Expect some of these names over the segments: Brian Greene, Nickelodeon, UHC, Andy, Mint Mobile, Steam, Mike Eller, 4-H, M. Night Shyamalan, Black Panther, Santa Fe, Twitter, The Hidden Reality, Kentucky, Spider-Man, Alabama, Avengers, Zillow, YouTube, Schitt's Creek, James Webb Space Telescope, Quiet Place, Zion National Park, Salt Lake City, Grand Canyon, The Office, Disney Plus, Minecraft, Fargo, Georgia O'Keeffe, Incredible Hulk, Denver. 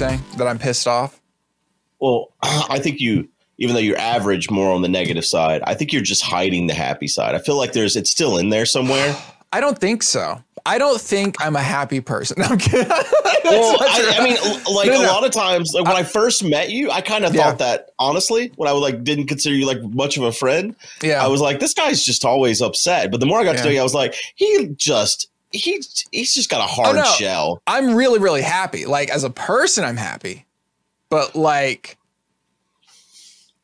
you're saying? That I'm pissed off? Well, I think you, even though you're average, more on the negative side, I think you're just hiding the happy side. I feel like it's still in there somewhere. I don't think so. I don't think I'm a happy person. No, I'm kidding. Well, I mean, like no. A lot of times, like when I first met you, I kind of thought that, honestly, when I was like, didn't consider you like much of a friend. Yeah. I was like, this guy's just always upset. But the more I got to know you, I was like, he's just got a hard shell. I'm really, really happy. Like as a person, I'm happy. But like,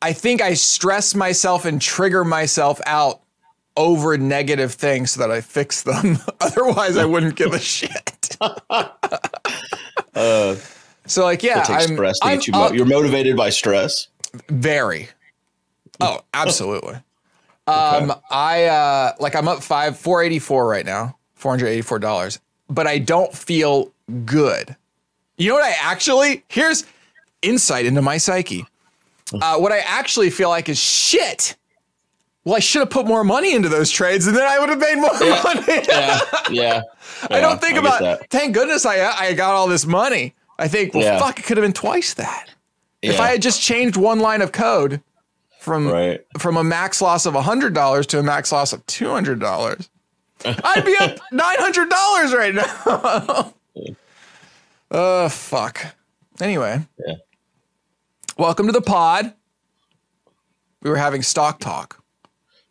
I think I stress myself and trigger myself out over negative things so that I fix them. Otherwise, I wouldn't give a shit. So like, yeah, you're motivated by stress. Very. Oh, absolutely. Okay. I'm up 484 right now, $484, but I don't feel good. You know what I actually, here's insight into my psyche. What I actually feel like is shit. Well, I should have put more money into those trades and then I would have made more money. I don't think about, thank goodness I got all this money. I think, fuck, it could have been twice that. Yeah. If I had just changed one line of code from a max loss of $100 to a max loss of $200, I'd be up $900 right now. Fuck. Anyway. Yeah. Welcome to the pod. We were having stock talk.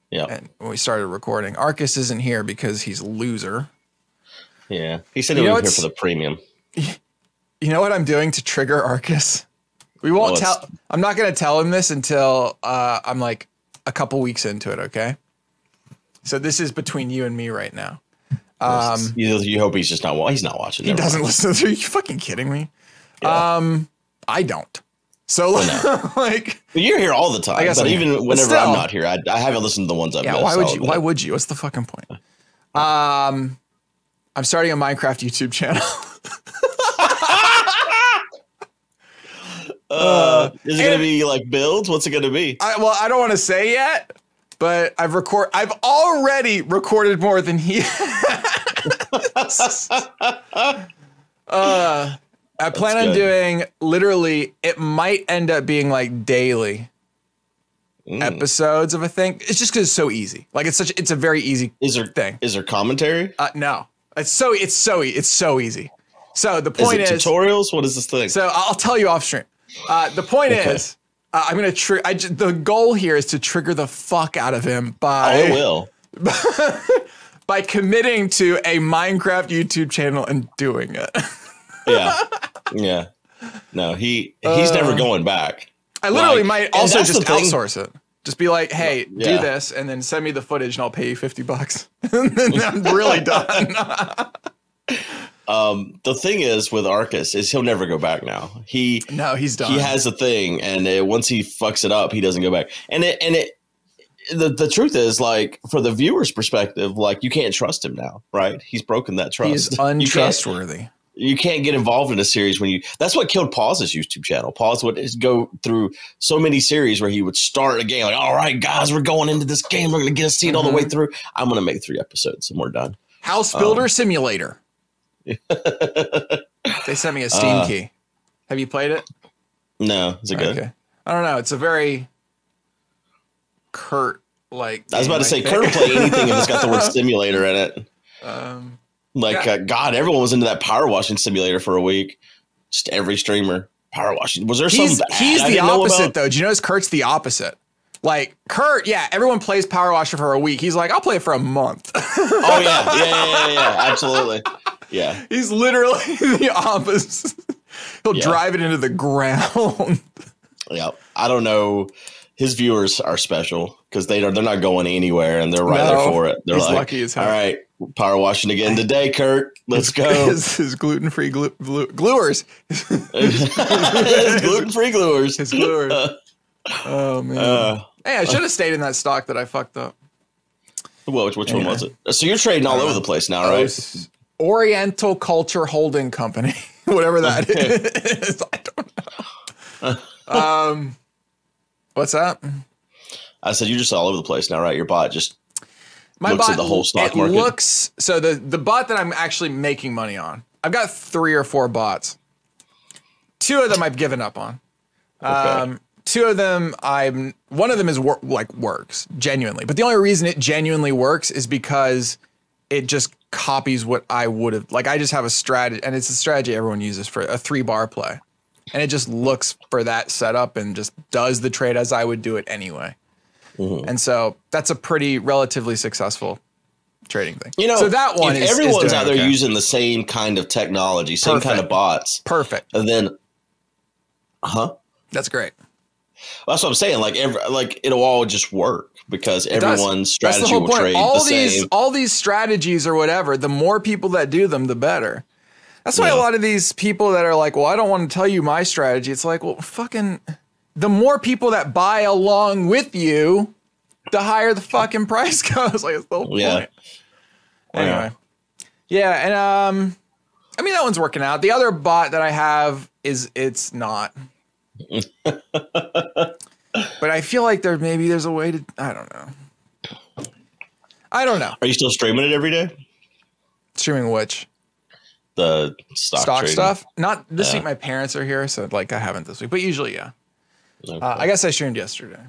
Yeah, and when we started recording, Arcus isn't here because he's a loser. Yeah, he said he was here for the premium. You know what I'm doing to trigger Arcus? We won't tell. I'm not going to tell him this until I'm like a couple weeks into it. Okay, so this is between you and me right now. You hope he's just not. He's not watching. He doesn't listen. Are you fucking kidding me? Yeah. I don't. So like you're here all the time, I guess, but even whenever I'm not here, I haven't listened to the ones I've missed. Why would you? What's the fucking point? I'm starting a Minecraft YouTube channel. Is it going to be like builds? What's it going to be? I don't want to say yet, but I've already recorded more than he has. I plan on doing literally, it might end up being like daily episodes of a thing. It's just because it's so easy. Like it's a very easy thing. Is there commentary? No, it's so easy. So the point is tutorials. What is this thing? So I'll tell you off stream. The point is I'm going to the goal here is to trigger the fuck out of him by committing to a Minecraft YouTube channel and doing it. Yeah. No, he's never going back. I literally might also just outsource it. Just be like, hey, do this and then send me the footage and I'll pay you $50. And then I'm really done. The thing is with Arcus is he'll never go back now. He's done. He has a thing and once he fucks it up, he doesn't go back. The truth is, like, for the viewer's perspective, like you can't trust him now, right? He's broken that trust. He's untrustworthy. You can't get involved in a series that's what killed Paul's YouTube channel. Paul would go through so many series where he would start a game like, all right, guys, we're going into this game. We're going to get a seat all the way through. I'm going to make 3 episodes and we're done. House Builder Simulator. They sent me a Steam key. Have you played it? No. Is it good? Okay. I don't know. It's a very curt, like. I was about to say, Kurt will play anything if it's got the word simulator in it. God, everyone was into that power washing simulator for a week. Just every streamer power washing. Was there some? He's the opposite, though. Do you notice Kurt's the opposite? Like Kurt, everyone plays power washer for a week. He's like, I'll play it for a month. Oh yeah, absolutely. Yeah, he's literally the opposite. He'll drive it into the ground. Yeah, I don't know. His viewers are special because they're not going anywhere and they're there for it. They're like, lucky as hell. All right. Power washing again today, Kurt. Let's go. His gluten-free gluers. His gluten-free gluers. His gluers. Oh, man. Hey, I should have stayed in that stock that I fucked up. Well, which one was it? So you're trading all over the place now, right? Oriental Culture Holding Company. Whatever that is. I don't know. What's that? I said you're just all over the place now, right? Your bot just... My bot looks at the whole stock market. So the bot that I'm actually making money on, I've got 3 or 4 bots. Two of them I've given up on. Okay. Two of them, one of them is works genuinely, but the only reason it genuinely works is because it just copies what I would have. Like, I just have a strategy, and it's a strategy everyone uses for a 3-bar play, and it just looks for that setup and just does the trade as I would do it anyway. Mm-hmm. And so that's a pretty relatively successful trading thing. You know, so that one is, everyone's out there using the same kind of technology, same kind of bots. Perfect. And then, that's great. Well, that's what I'm saying. Like, it'll all just work because everyone's strategy will trade the same. All these strategies or whatever, the more people that do them, the better. That's why a lot of these people that are like, well, I don't want to tell you my strategy. It's like, well, fucking, the more people that buy along with you, the higher the fucking price goes. Like, it's the whole point. Anyway. Yeah, and I mean, that one's working out. The other bot that I have is, it's not. But I feel like maybe there's a way to, I don't know. Are you still streaming it every day? Streaming which? The stock stuff? Not this week. My parents are here, so like I haven't this week, but usually okay. I guess I streamed yesterday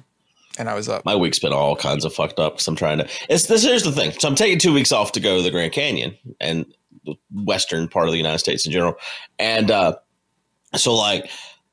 and I was up. My week's been all kinds of fucked up because I'm trying to, here's the thing. So I'm taking 2 weeks off to go to the Grand Canyon and the western part of the United States in general. And so like,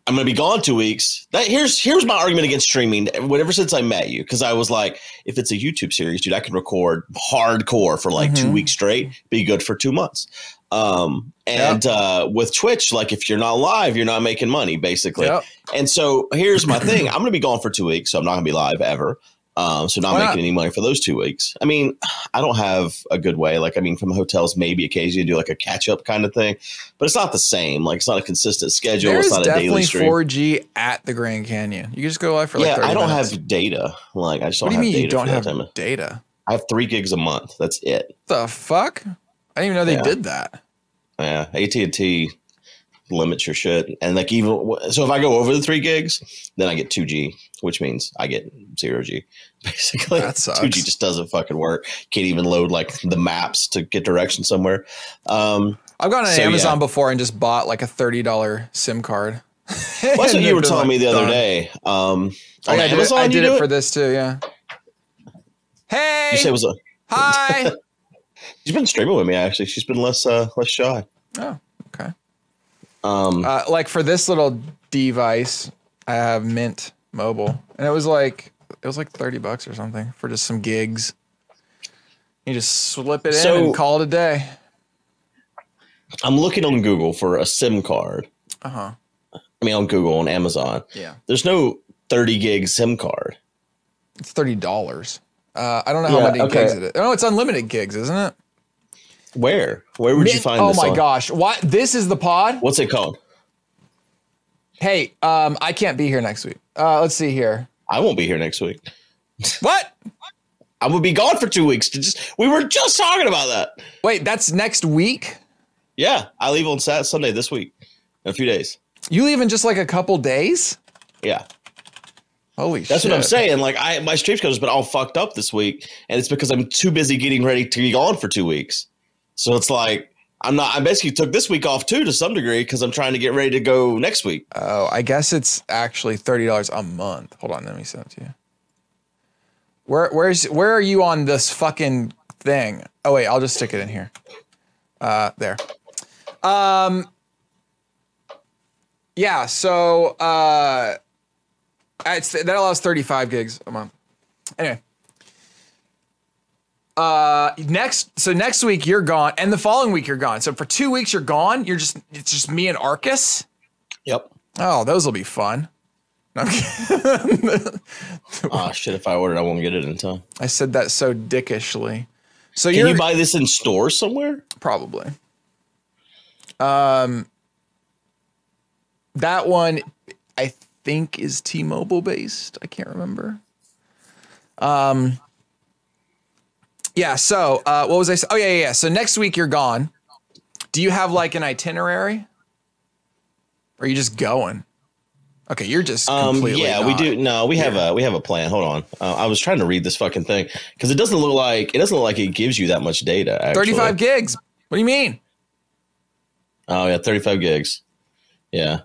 I'm going to be gone 2 weeks. Here's my argument against streaming. Ever since I met you, because I was like, if it's a YouTube series, dude, I can record hardcore for like 2 weeks straight, be good for 2 months. With Twitch, like if you're not live, you're not making money, basically. Yep. And so here's my thing. I'm going to be gone for 2 weeks, so I'm not going to be live ever. So not making any money for those 2 weeks. I mean, I don't have a good way. Like, I mean, from hotels, maybe occasionally do like a catch up kind of thing, but it's not the same. Like, it's not a consistent schedule. It's not a daily stream. There's definitely 4G at the Grand Canyon. You just go live for like 30 minutes. I don't have data. Like, I just don't have data. What do you mean you don't have data? I have 3 gigs a month. That's it. The fuck? I didn't even know they did that. Yeah. AT&T limits your shit. And like, even so, if I go over the 3 gigs, then I get 2G, which means I get 0G. Basically, 2G just doesn't fucking work. Can't even load like the maps to get directions somewhere. I've gone on Amazon before and just bought like a $30 SIM card. Well, that's what you were telling me the other day. I did it for this too. Yeah. Hey, you said it was hi. She's been streaming with me actually. She's been less shy. Oh, okay. Like for this little device, I have Mint Mobile, and it was like $30 or something for just some gigs. You just slip it in and call it a day. I'm looking on Google for a SIM card. I mean, on Google, on Amazon. Yeah. There's no 30 gig SIM card. It's $30. I don't know how many gigs it is. Oh, it's unlimited gigs, isn't it? Where would you find this? Oh my gosh. What? This is the pod? What's it called? Hey, I can't be here next week. Let's see here. I won't be here next week. What? I'm going to be gone for 2 weeks. We were just talking about that. Wait, that's next week? Yeah. I leave on Sunday this week in a few days. You leave in just like a couple days? Yeah. Holy shit. That's what I'm saying. Like, my stream schedule has been all fucked up this week, and it's because I'm too busy getting ready to be gone for 2 weeks. So it's like I basically took this week off too to some degree because I'm trying to get ready to go next week. Oh, I guess it's actually $30 a month. Hold on, let me send it to you. Where are you on this fucking thing? Oh wait, I'll just stick it in here. There. Yeah. So that allows 35 gigs a month. Anyway. Next week you're gone, and the following week you're gone. So for 2 weeks you're gone. It's just me and Arcus. Yep. Oh, those will be fun. No, oh shit! If I order, I won't get it in time. I said that so dickishly. So can you buy this in store somewhere? Probably. That one I think is T-Mobile based. I can't remember. Yeah. So what was I saying? Oh, yeah. So next week you're gone. Do you have like an itinerary? Or are you just going? Okay. You're just completely gone. We do. No, we have a plan. Hold on. I was trying to read this fucking thing because it doesn't look like it gives you that much data. Actually. 35 gigs. What do you mean? Oh, yeah. 35 gigs. Yeah.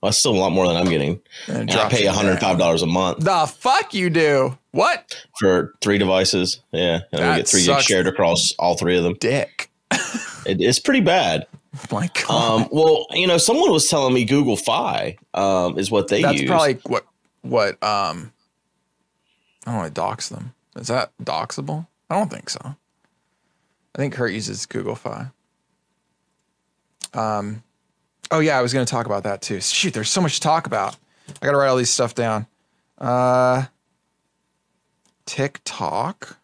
Well, that's still a lot more than I'm getting. And I pay $105 a month. The fuck you do? What? For 3 devices. Yeah. And we get 3 gigs shared across all 3 of them. Dick. It's pretty bad. Oh my God. Well, you know, someone was telling me Google Fi is what they use. That's probably what I don't want to dox them. Is that doxable? I don't think so. I think Kurt uses Google Fi. Oh, yeah, I was going to talk about that, too. Shoot, there's so much to talk about. I got to write all these stuff down. TikTok.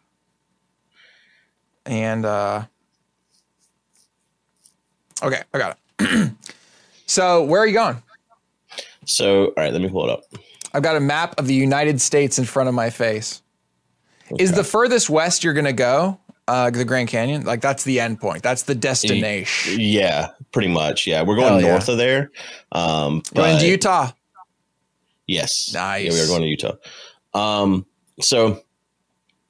And, okay, I got it. So, where are you going? So, all right, let me pull it up. I've got a map of the United States in front of my face. Okay. Is the furthest west you're going to go? The Grand Canyon, like that's the end point. That's the destination. Yeah, pretty much. Yeah, we're going north of there. Going to Utah. Yes. Nice. Yeah, we are going to Utah. So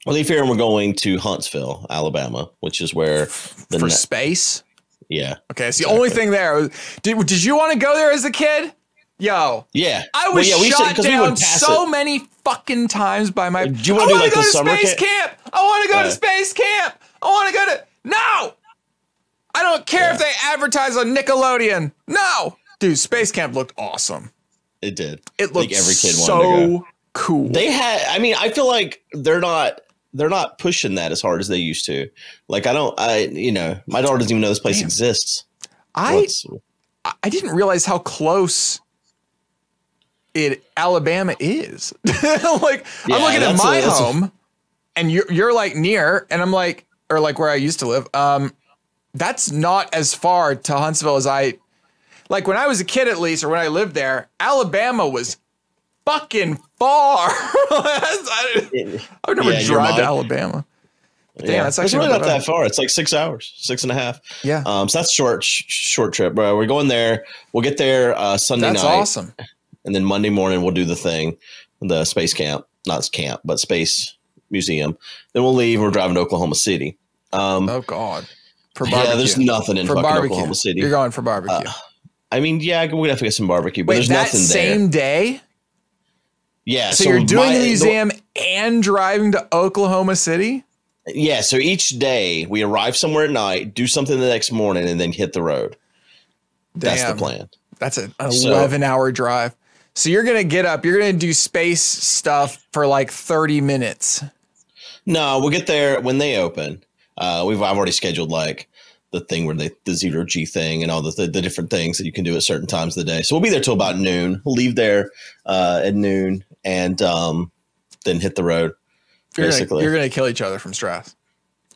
I leave here and we're going to Huntsville, Alabama, which is where the for space. Yeah. Okay. It's the only thing there. Did you want to go there as a kid? Yo, yeah, I was shot down so many fucking times by my. Do you want to go to space camp? I want to go to space camp. I want to go to no. I don't care if they advertise on Nickelodeon. No, dude, space camp looked awesome. It did. It looked every kid wanted to go. Cool. They had. I mean, I feel like they're not pushing that as hard as they used to. Like you know, my daughter doesn't even know this place exists. I didn't realize how close. Alabama is like I'm looking at my home and you're like near and I'm like or like where I used to live. That's not as far to Huntsville as I like when I was a kid, at least, or when I lived there. Alabama was fucking far. I would never drive to Alabama. Damn, that's actually really not that far. It's like 6 hours, 6.5. Yeah. So that's short trip, bro. We're going there. We'll get there Sunday night. That's awesome. And then Monday morning, we'll do the thing, the space camp, not camp, but space museum. Then we'll leave. We're driving to Oklahoma City. Oh, God. For barbecue. Yeah, there's nothing in fucking Oklahoma City. You're going for barbecue. I mean, yeah, we're going to have to get some barbecue, but there's nothing there. Same day? Yeah. So you're doing the museum and driving to Oklahoma City? Yeah. So each day we arrive somewhere at night, do something the next morning, and then hit the road. Damn. That's the plan. That's an 11-hour drive. So you're going to get up. You're going to do space stuff for like 30 minutes. No, we'll get there when they open. I've already scheduled like the thing where the zero G thing and all the different things that you can do at certain times of the day. So we'll be there till about noon. We'll leave there at noon and then hit the road. Basically, you're going to kill each other from stress.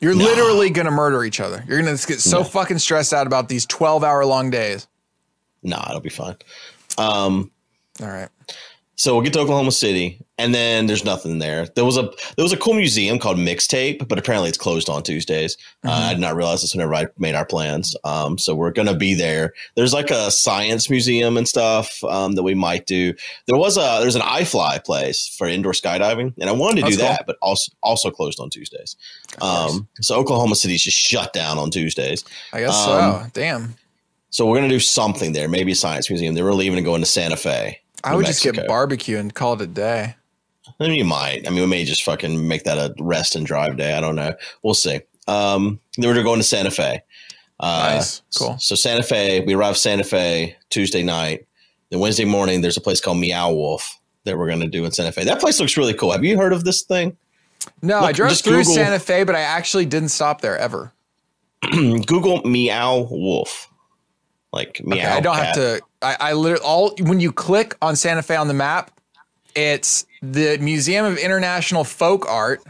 You're literally going to murder each other. You're going to get so fucking stressed out about these 12-hour long days. Nah, it'll be fine. All right. So we'll get to Oklahoma City and then there's nothing there. There was a cool museum called Mixtape, but apparently it's closed on Tuesdays. I did not realize this whenever I made our plans. So we're going to be there. There's like a science museum and stuff that we might do. There's an iFly place for indoor skydiving and I wanted to do that, but also closed on Tuesdays. So Oklahoma City is just shut down on Tuesdays. I guess so. Damn. So we're going to do something there. Maybe a science museum. They were leaving and going to Santa Fe. I would just get barbecue and call it a day. I mean, you might. I mean, we may just fucking make that a rest and drive day. I don't know. We'll see. They were going to Santa Fe. Nice. Cool. So Santa Fe, we arrived Santa Fe Tuesday night. Then Wednesday morning, there's a place called Meow Wolf that we're going to do in Santa Fe. That place looks really cool. Have you heard of this thing? No, I drove through Santa Fe, but I actually didn't stop there ever. Google Meow Wolf. Like meow. Okay, I don't have to. I literally when you click on Santa Fe on the map, it's the Museum of International Folk Art,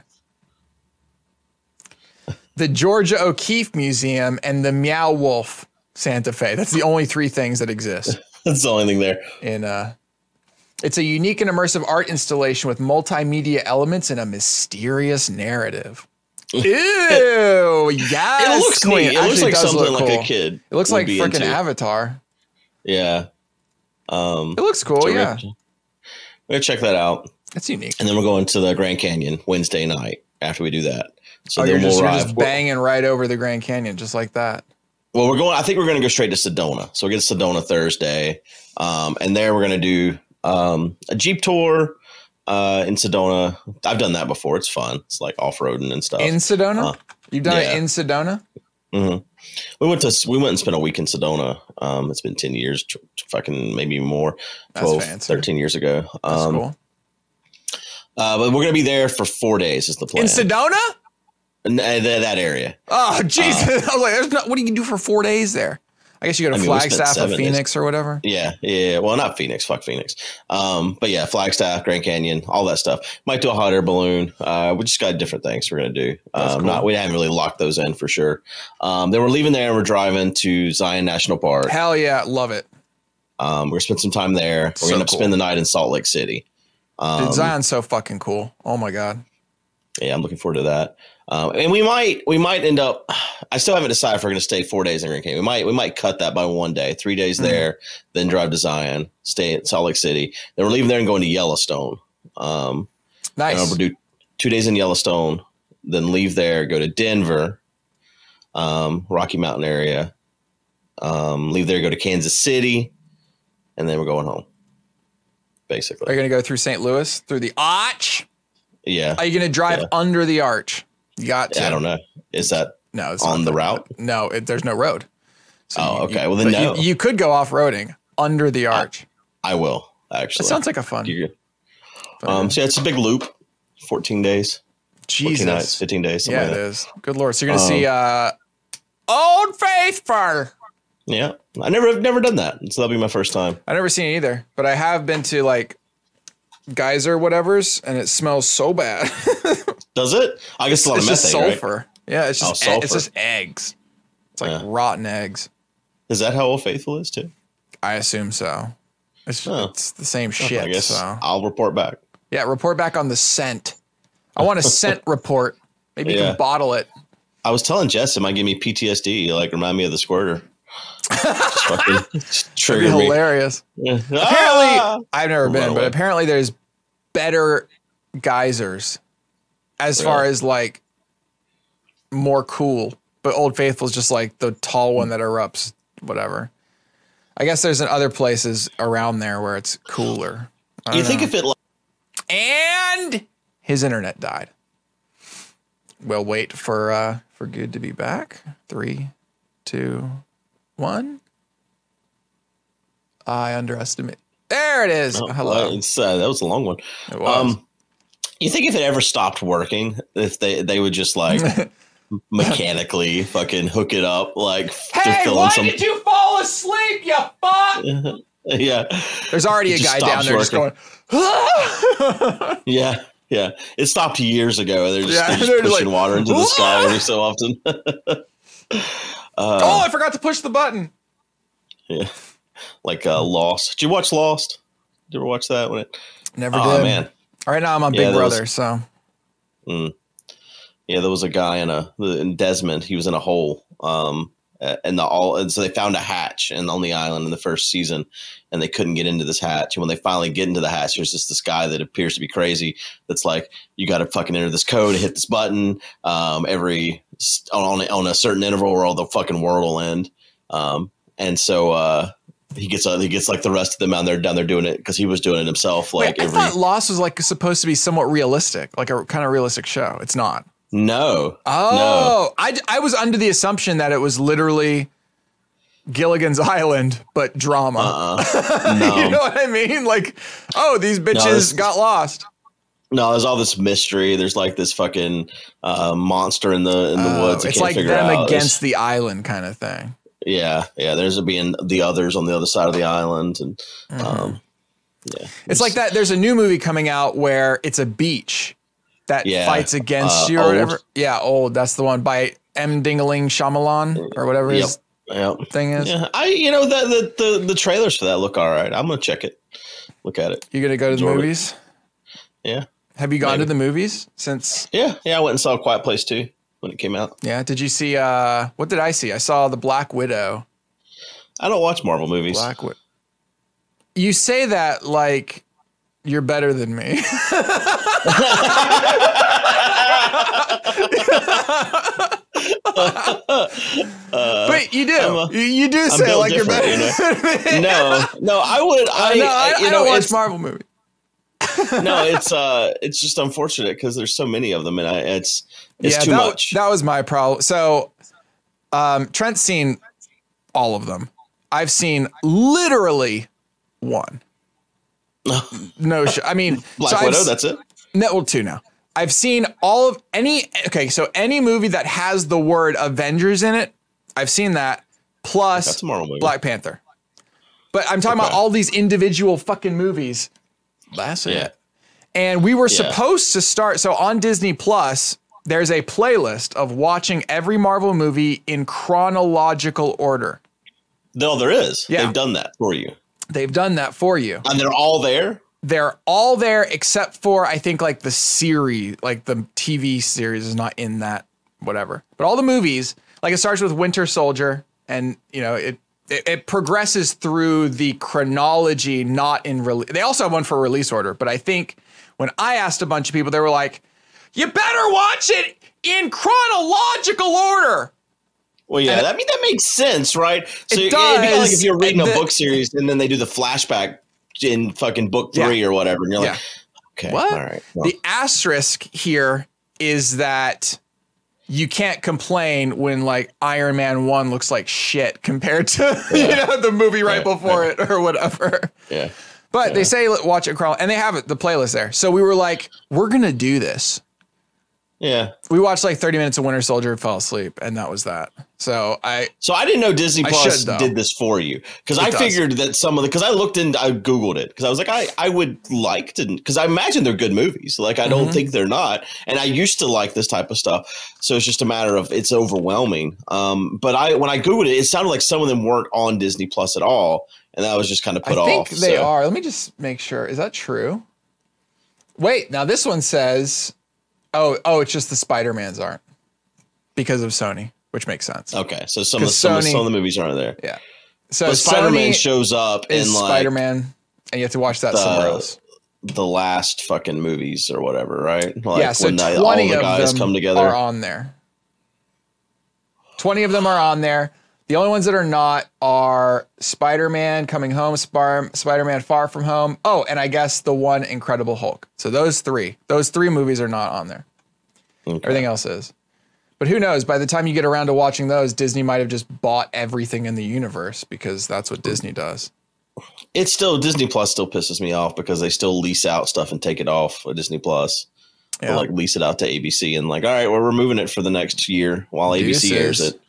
the Georgia O'Keeffe Museum, and the Meow Wolf Santa Fe. That's the only 3 things that exist. That's the only thing there. And it's a unique and immersive art installation with multimedia elements and a mysterious narrative. Ew! Yes, it looks clean. It looks like something look cool. Like a kid. It looks like freaking Avatar. Yeah, it looks cool. Yeah, we're gonna check that out. It's unique. And then we're going to the Grand Canyon Wednesday night. After we do that, so then we'll arrive. You're just banging right over the Grand Canyon, just like that. Well, we're going. I think we're going to go straight to Sedona. So we're going to Sedona Thursday, and there we're going to do a Jeep tour in Sedona. I've done that before. It's fun. It's like off-roading and stuff. In Sedona, you've done it in Sedona. Mm-hmm. We went and spent a week in Sedona. It's been 10 years, fucking maybe more, 12, 13 years ago. That's cool. But we're going to be there for 4 days is the plan. In Sedona? That area. Oh, Jesus. I was like, what do you do for 4 days there? I guess you go to Flagstaff or Phoenix or whatever. Yeah. Well, not Phoenix. Fuck Phoenix. But yeah, Flagstaff, Grand Canyon, all that stuff. Might do a hot air balloon. We just got different things we're going to do. Cool. We haven't really locked those in for sure. Then we're leaving there and we're driving to Zion National Park. Hell yeah. Love it. We're going to spend some time there. We're going to spend the night in Salt Lake City. Dude, Zion's so fucking cool. Oh my God. Yeah, I'm looking forward to that. And we might end up, I still haven't decided if we're going to stay 4 days in Grand Canyon. We might cut that by 1 day, 3 days there, then drive to Zion, stay at Salt Lake City. Then we're leaving there and going to Yellowstone. Nice. We'll do 2 days in Yellowstone, then leave there, go to Denver, Rocky Mountain area, leave there, go to Kansas City, and then we're going home. Basically. Are you going to go through St. Louis, through the arch? Yeah. Are you going to drive under the arch? You got to. I don't know. Is that on the route? No, there's no road. So okay. Well, then no. You could go off-roading under the arch. I will, actually. That sounds like a fun. So yeah, it's a big loop. 14 days. Jesus. 14 nights, 15 days. Yeah, like it is. Good Lord. So you're going to see Old Faithful. Yeah. I've never done that. So that'll be my first time. I've never seen it either. But I have been to like geyser whatever's and it smells so bad. Does it? I guess it's a lot of methane, just sulfur. Right? Yeah, it's just sulfur. It's just eggs. It's like rotten eggs. Is that how Old Faithful is too? I assume so. It's the same shit. I guess so. I'll report back. Yeah, report back on the scent. I want a scent report. Maybe you can bottle it. I was telling Jess it might give me PTSD. Like remind me of the squirter. Trigger hilarious. Yeah. Apparently, I've never been, but apparently there's better geysers as far as like more cool. But Old Faithful is just like the tall one that erupts, whatever. I guess there's other places around there where it's cooler. You think if it and his internet died. We'll wait for good to be back. 3, 2, 1. I underestimate. There it is. Oh, hello. That was a long one. It was. You think if it ever stopped working, if they would just like mechanically fucking hook it up, like hey, did you fall asleep, you fuck? Yeah. There's already a guy down there just going. Yeah. It stopped years ago. They're just pushing like, water into the sky every so often. I forgot to push the button. Yeah. Like Lost. Did you watch Lost? Did you ever watch that? Never did. Oh, man. All right, now I'm on Big Brother, so. Yeah, there was a guy in Desmond. He was in a hole. And so they found a hatch on the island in the first season, and they couldn't get into this hatch. And when they finally get into the hatch, there's just this guy that appears to be crazy. That's like, you got to fucking enter this code and hit this button on a certain interval, or all the fucking world will end. And so he gets like the rest of them out there down there doing it because he was doing it himself. Like I thought Lost was like supposed to be somewhat realistic, like a kind of realistic show. It's not. No. Oh, no. I was under the assumption that it was literally Gilligan's Island, but drama. No. You know what I mean? Like, these bitches got lost. No, there's all this mystery. There's like this fucking monster in the woods. It's like them against the island kind of thing. Yeah. There's being the others on the other side of the island, and yeah, it's like that. There's a new movie coming out where it's a beach that fights against you or whatever. Yeah, Old. That's the one by M. Dingaling Shyamalan or whatever his thing is. Yeah. The trailers for that look all right. I'm gonna check it. Look at it. You gonna go to the movies? Yeah. Have you gone to the movies since? Yeah. I went and saw A Quiet Place 2 when it came out. Yeah. Did you see? What did I see? I saw the Black Widow. I don't watch Marvel movies. You say that like you're better than me. But you do. You do say like you're better. You know? No, I would. I don't watch Marvel movies. No, it's just unfortunate because there's so many of them, and it's too much. That was my problem. So Trent's seen all of them. I've seen literally one. Black Widow. That's it. No, well, two now. I've seen all of any. Okay, so any movie that has the word Avengers in it, I've seen that. Plus Black Panther. But I'm talking about all these individual fucking movies. That's it. And we were supposed to start. So on Disney Plus, there's a playlist of watching every Marvel movie in chronological order. No, there is. Yeah. They've done that for you. And they're all there? They're all there except for, I think, like the series, like the TV series is not in that, whatever. But all the movies, like it starts with Winter Soldier and, you know, it progresses through the chronology, not in release. They also have one for release order. But I think when I asked a bunch of people, they were like, you better watch it in chronological order. Well, yeah, that makes sense, right? So it does. It'd be like if you're reading a book series and then they do the flashback in fucking book three or whatever, and you're like, okay, what? All right. Well. The asterisk here is that you can't complain when like Iron Man 1 looks like shit compared to the movie right before it or whatever. Yeah, but they say watch it crawl, and they have it the playlist there. So we were like, we're gonna do this. Yeah, we watched like 30 minutes of Winter Soldier, fell asleep, and that was that. So I didn't know Disney Plus did this for you because I figured that because I looked I Googled it because I was like, I would like to, because I imagine they're good movies. Like, I don't think they're not. And I used to like this type of stuff. So it's just a matter of it's overwhelming. But when I Googled it, it sounded like some of them weren't on Disney Plus at all. And that was just kind of put off. I think they are. Let me just make sure. Is that true? Wait, now this one says. Oh, it's just the Spider-Mans aren't because of Sony, which makes sense. Okay, so some of the movies aren't there. Yeah, so Spider-Man shows up in like Spider-Man, and you have to watch that somewhere else. The last fucking movies or whatever, right? Like yeah, so when 20 all the guys of them come together. Are on there. 20 of them are on there. The only ones that are not are Spider-Man Coming Home, Spider-Man Far From Home. Oh, and I guess the one Incredible Hulk. So those three movies are not on there. Okay. Everything else is. But who knows? By the time you get around to watching those, Disney might have just bought everything in the universe because that's what Disney does. It's still Disney Plus still pisses me off because they still lease out stuff and take it off of Disney Plus. Yeah. Or like lease it out to ABC and like, all right, well, we're removing it for the next year while ABC airs it.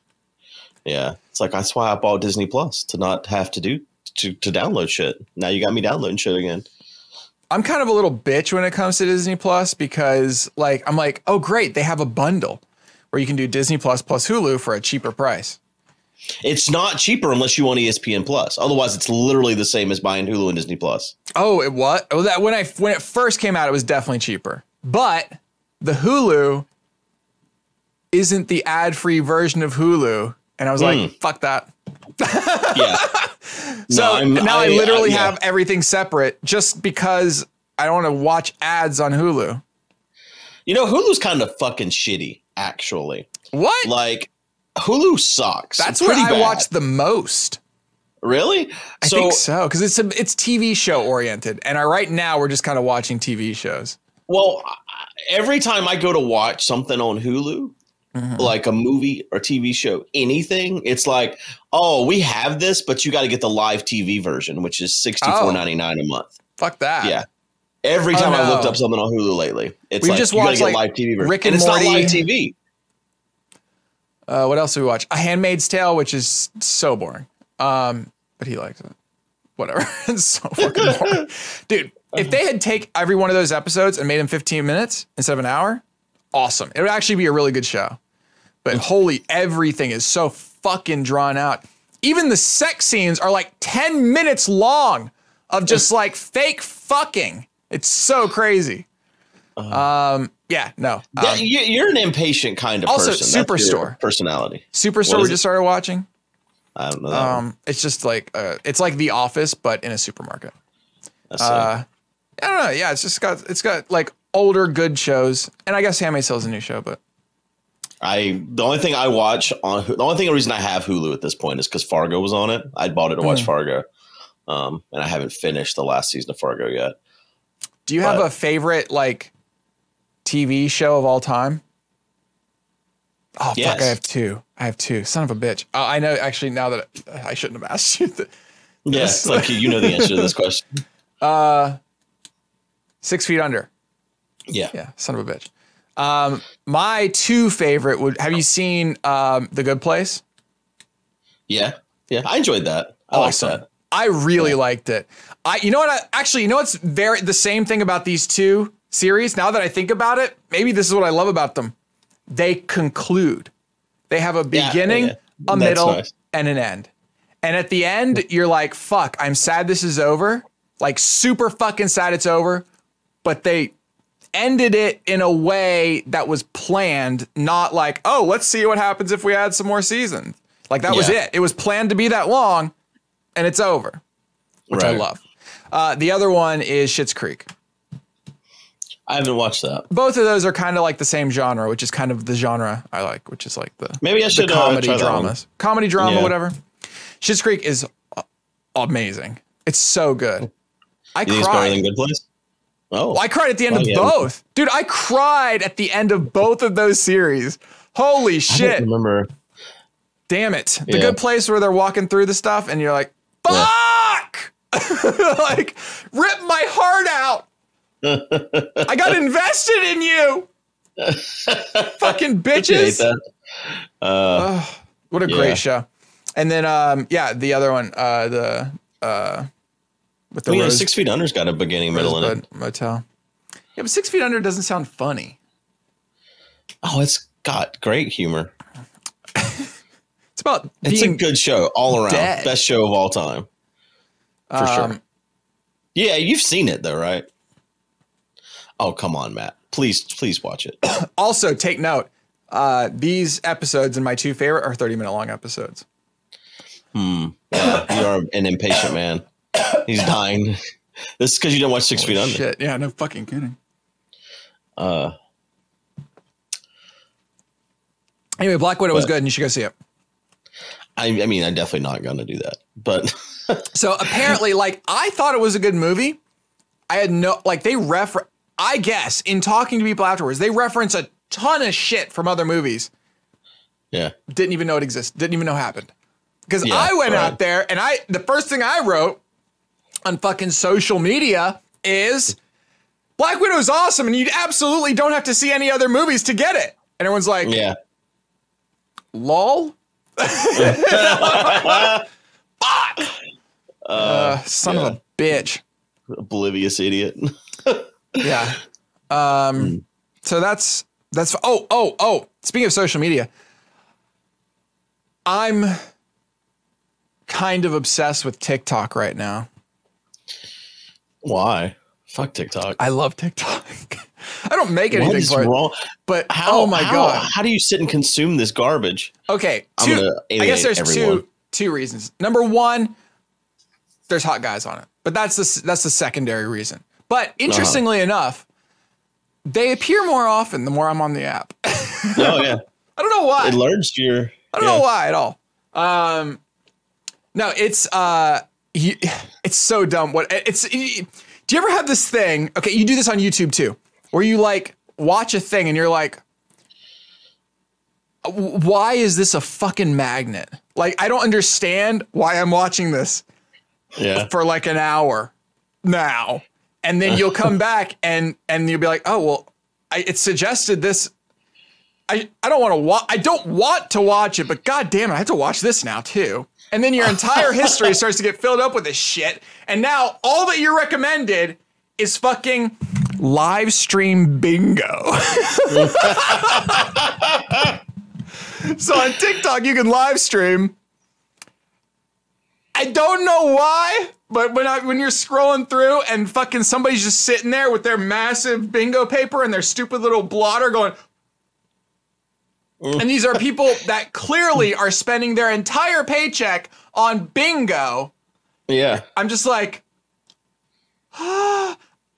Yeah. It's like, that's why I bought Disney Plus to not have to to download shit. Now you got me downloading shit again. I'm kind of a little bitch when it comes to Disney Plus because like, I'm like, oh great. They have a bundle where you can do Disney plus Hulu for a cheaper price. It's not cheaper unless you want ESPN Plus. Otherwise it's literally the same as buying Hulu and Disney Plus. Oh, it was? Oh, that when it first came out, it was definitely cheaper, but the Hulu isn't the ad-free version of Hulu. And I was like, fuck that. Yeah. So now I literally have everything separate just because I don't want to watch ads on Hulu. You know, Hulu's kind of fucking shitty, actually. What? Like, Hulu sucks. That's what I watch the most. Really? I think so. Because it's TV show oriented. And right now we're just kind of watching TV shows. Well, every time I go to watch something on Hulu, like a movie or TV show, anything. It's like, oh, we have this, but you got to get the live TV version, which is $64.99 a month. Fuck that. Yeah. Every time I looked up something on Hulu lately, it's like, just you got to get like, live TV version. Rick and it's Morty. Not live TV. What else do we watch? A Handmaid's Tale, which is so boring. But he likes it. Whatever. It's so fucking boring. Dude, if they had take every one of those episodes and made them 15 minutes instead of an hour, awesome. It would actually be a really good show. But holy, everything is so fucking drawn out. Even the sex scenes are like 10 minutes long of just like fake fucking. It's so crazy. You're an impatient kind of person. Also, Superstore. Personality. Superstore we just started watching. I don't know that one. It's just like, it's like The Office, but in a supermarket. I don't know. Yeah, it's just got like older good shows. And I guess Handmaid's Tale is a new show, but The only reason I have Hulu at this point is because Fargo was on it. I bought it to watch Fargo, and I haven't finished the last season of Fargo yet. Do you have a favorite TV show of all time? Oh, yes. Fuck! I have two. Son of a bitch. I know. Actually, now that I shouldn't have asked you. Yes, you know the answer to this question. 6 Feet Under. Yeah. Son of a bitch. My two favorite would. Have you seen The Good Place? Yeah. I enjoyed that. I liked that. I really liked it. You know what's very the same thing about these two series. Now that I think about it, maybe this is what I love about them. They conclude. They have a beginning, a middle, and an end. And at the end, you're like, fuck, I'm sad this is over. Like, super fucking sad it's over. But they ended it in a way that was planned, not like, oh, let's see what happens if we add some more seasons. Like, that was it. It was planned to be that long, and it's over, which I love. The other one is Schitt's Creek. I haven't watched that. Both of those are kind of like the same genre, which is kind of the genre I like, which is like the comedy dramas. Comedy drama, whatever. Schitt's Creek is amazing. It's so good. I cried. It's better than Good Place? Oh. I cried at the end of both. Dude, I cried at the end of both of those series. Holy shit. I don't remember. Damn it. The Good Place where they're walking through the stuff and you're like, fuck! Yeah. Rip my heart out. I got invested in you. Fucking bitches. What a great show. And then, the other one, with the rose. 6 Feet Under's got a beginning, middle, and end. Motel. Yeah, but 6 Feet Under doesn't sound funny. Oh, it's got great humor. It's about being a good show all around. Dead. Best show of all time. For sure. Yeah, you've seen it though, right? Oh, come on, Matt. Please watch it. Also, take note. These episodes and my two favorite are 30-minute long episodes. You are an impatient man. He's dying. This is because you didn't watch 6 Feet Under. Shit. Yeah, no fucking kidding. Anyway, Black Widow was good and you should go see it. I mean, I'm definitely not going to do that. But so apparently, I thought it was a good movie. I had no, they reference. I guess in talking to people afterwards, they reference a ton of shit from other movies. Yeah. Didn't even know it existed. Didn't even know happened. Because I went out there and the first thing I wrote on fucking social media is Black Widow is awesome. And you absolutely don't have to see any other movies to get it. And everyone's like, lol. Fuck. Son of a bitch. Oblivious idiot. Yeah. So that's speaking of social media, I'm kind of obsessed with TikTok right now. Why? Fuck TikTok. I love TikTok. I don't make anything for it. But oh my god. How do you sit and consume this garbage? Okay. I guess there's two reasons. Number one, there's hot guys on it. But that's the secondary reason. But interestingly enough, they appear more often the more I'm on the app. I don't know why. It learns your. I don't know why at all. No, it's so dumb. Do you ever have this thing? Okay, you do this on YouTube too, where you watch a thing and you're like, why is this a fucking magnet? I don't understand why I'm watching this. For an hour now. And then you'll come back and you'll be like, oh, well, it suggested this. I don't want to watch it, but God damn it, I have to watch this now too. And then your entire history starts to get filled up with this shit. And now all that you're recommended is fucking live stream bingo. So on TikTok, you can live stream. I don't know why. But when you're scrolling through and fucking somebody's just sitting there with their massive bingo paper and their stupid little blotter going. And these are people that clearly are spending their entire paycheck on bingo. Yeah. I'm just like,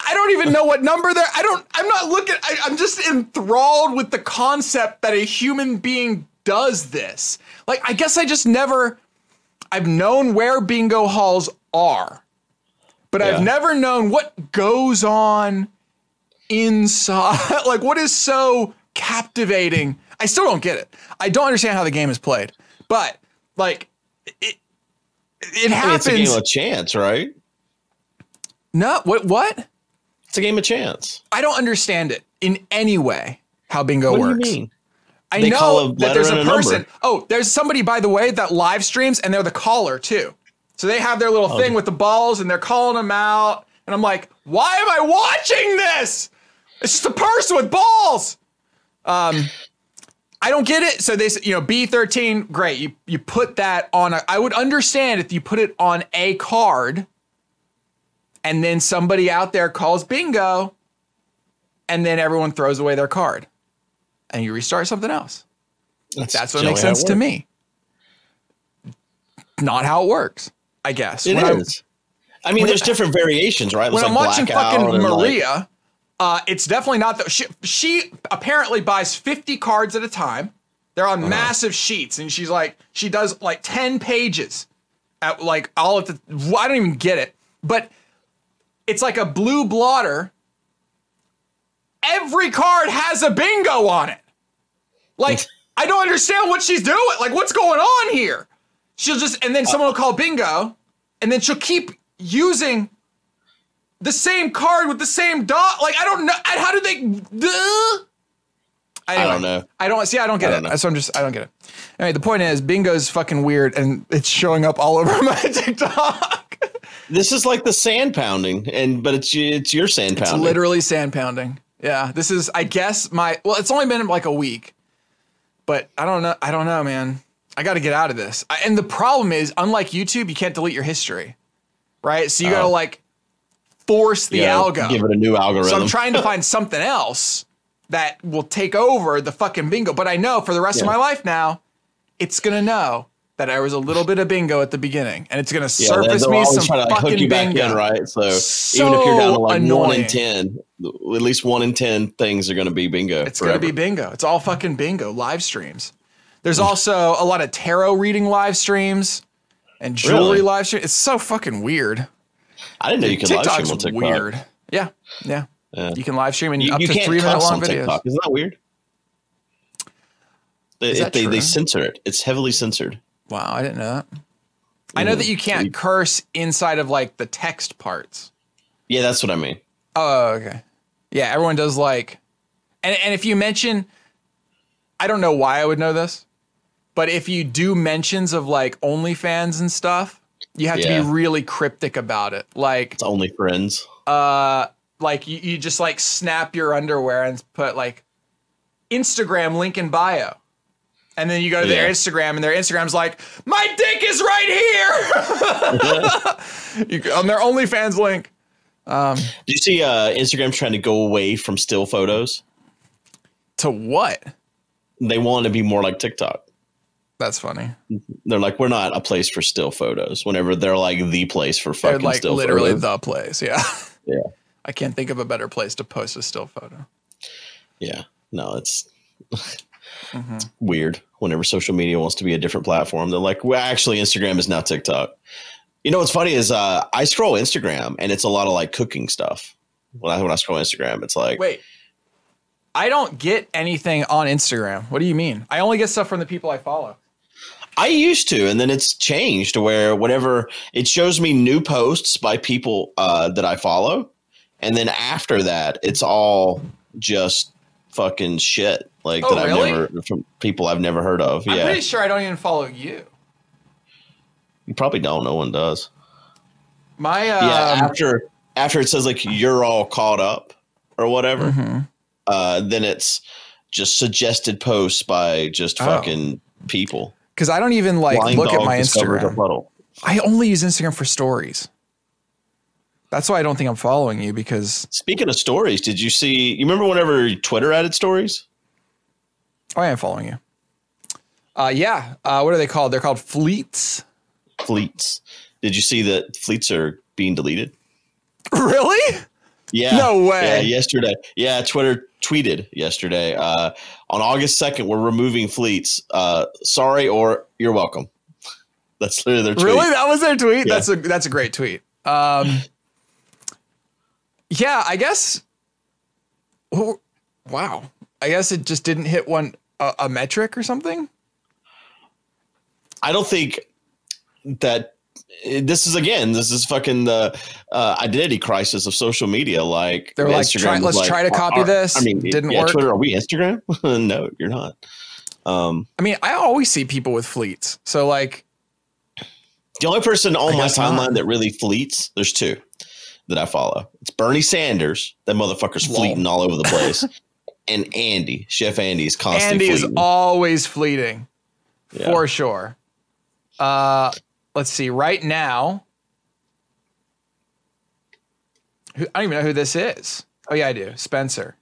I don't even know what number they're. I'm not looking. I'm just enthralled with the concept that a human being does this. Like, I guess I just never. I've known where bingo halls are, but I've never known what goes on inside. Like, what is so captivating? I still don't get it. I don't understand how the game is played, but like it happens. It's a game of chance, right? No, what? It's a game of chance. I don't understand it in any way how bingo works. What do you mean? I know that there's a person. Oh, there's somebody, by the way, that live streams, and they're the caller too. So they have their little thing with the balls, and they're calling them out. And I'm like, why am I watching this? It's just a person with balls. I don't get it. So they, B13, great. You put that on. I would understand if you put it on a card, and then somebody out there calls bingo, and then everyone throws away their card. And you restart something else. That's what makes sense to me. Not how it works, I guess. It is. I mean, there's different variations, right? When I'm watching fucking Maria, it's definitely not that. She apparently buys 50 cards at a time. They're on massive sheets. And she's like, she does like 10 pages at like all of the, I don't even get it. But it's like a blue blotter. Every card has a bingo on it. Like, I don't understand what she's doing. Like, what's going on here? She'll just, and then someone will call bingo, and then she'll keep using the same card with the same dot. Like, I don't know. How do they? Anyway, I don't know. I don't get it. So I'm just, I don't get it. Anyway, the point is, bingo is fucking weird, and it's showing up all over my TikTok. This is like the sand pounding, but it's your sand pounding. It's literally sand pounding. Yeah, this is, I guess, it's only been like a week, but I don't know, man. I got to get out of this. And the problem is, unlike YouTube, you can't delete your history, right? So you got to like force the algo. Give it a new algorithm. So I'm trying to find something else that will take over the fucking bingo. But I know for the rest of my life now, it's going to know that I was a little bit of bingo at the beginning, and it's going to surface me some fucking bingo. Hook you back in, right? So even if you're down to like annoying. 1 in 10, at least 1 in 10 things are going to be bingo. It's going to be bingo. It's all fucking bingo live streams. There's also a lot of tarot reading live streams and jewelry live streams. It's so fucking weird. I didn't know you could live stream on TikTok. Weird. Yeah, yeah. You can live stream and up to 3-minute long videos. Isn't that weird? They censor it. It's heavily censored. Wow, I didn't know that. I know that you can't curse inside of like the text parts. Yeah, that's what I mean. Oh, okay. Yeah, everyone does like, and if you mention, I don't know why I would know this, but if you do mentions of like OnlyFans and stuff, you have to be really cryptic about it. Like it's only friends. Like you just like snap your underwear and put like Instagram link in bio. And then you go to their Instagram, and their Instagram's like, my dick is right here. You go on their OnlyFans link. Do you see Instagram's trying to go away from still photos? To what? They want to be more like TikTok. That's funny. They're like, we're not a place for still photos. Whenever they're like the place for fucking like still photos. They're literally the place, yeah. I can't think of a better place to post a still photo. Yeah. No, it's... It's weird whenever social media wants to be a different platform. They're like, well, actually, Instagram is now TikTok. You know, what's funny is I scroll Instagram and it's a lot of like cooking stuff. When I scroll Instagram, it's like, wait, I don't get anything on Instagram. What do you mean? I only get stuff from the people I follow. I used to. And then it's changed to where whenever it shows me new posts by people that I follow. And then after that, it's all just fucking shit. Like from people I've never heard of. I'm pretty sure I don't even follow you. You probably don't. No one does. My after it says like you're all caught up or whatever, then it's just suggested posts by just fucking people. Because I don't even like look at my Instagram. I only use Instagram for stories. That's why I don't think I'm following you. Because speaking of stories, did you see? You remember whenever Twitter added stories? Oh, I am following you. What are they called? They're called fleets. Fleets. Did you see that fleets are being deleted? Really? Yeah. No way. Yeah, yesterday. Yeah, Twitter tweeted yesterday. On August 2nd, we're removing fleets. Sorry, or you're welcome. That's literally their tweet. Really? That was their tweet? Yeah. That's a great tweet. Yeah, I guess. Oh, wow. I guess it just didn't hit a metric or something. I don't think that. This is fucking the identity crisis of social media. Like they're like, let's try to copy this. I mean, didn't work. Twitter, are we Instagram? No, you're not. I mean, I always see people with fleets. So like, the only person on my timeline that really fleets, there's two that I follow. It's Bernie Sanders, that motherfucker's fleeting all over the place, and Andy, Chef Andy is constantly. Andy is always fleeting, for sure. Let's see. Right now, I don't even know who this is. Oh, yeah, I do. Spencer.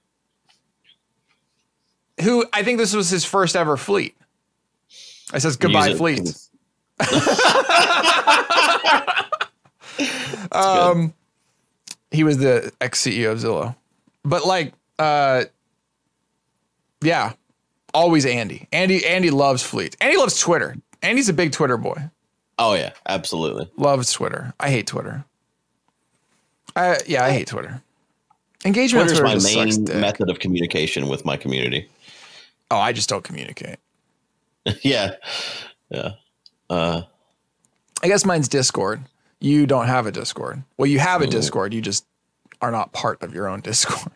Who, I think this was his first ever fleet. It says, goodbye, fleet. He was the ex-CEO of Zillow. But, like, yeah, always Andy. Andy loves fleets. Andy loves Twitter. Andy's a big Twitter boy. Oh, yeah, absolutely. Loves Twitter. I hate Twitter. I hate Twitter. Engagement on Twitter is my main method of communication with my community. Oh, I just don't communicate. Yeah. I guess mine's Discord. You don't have a Discord. Well, you have a Discord. You just are not part of your own Discord.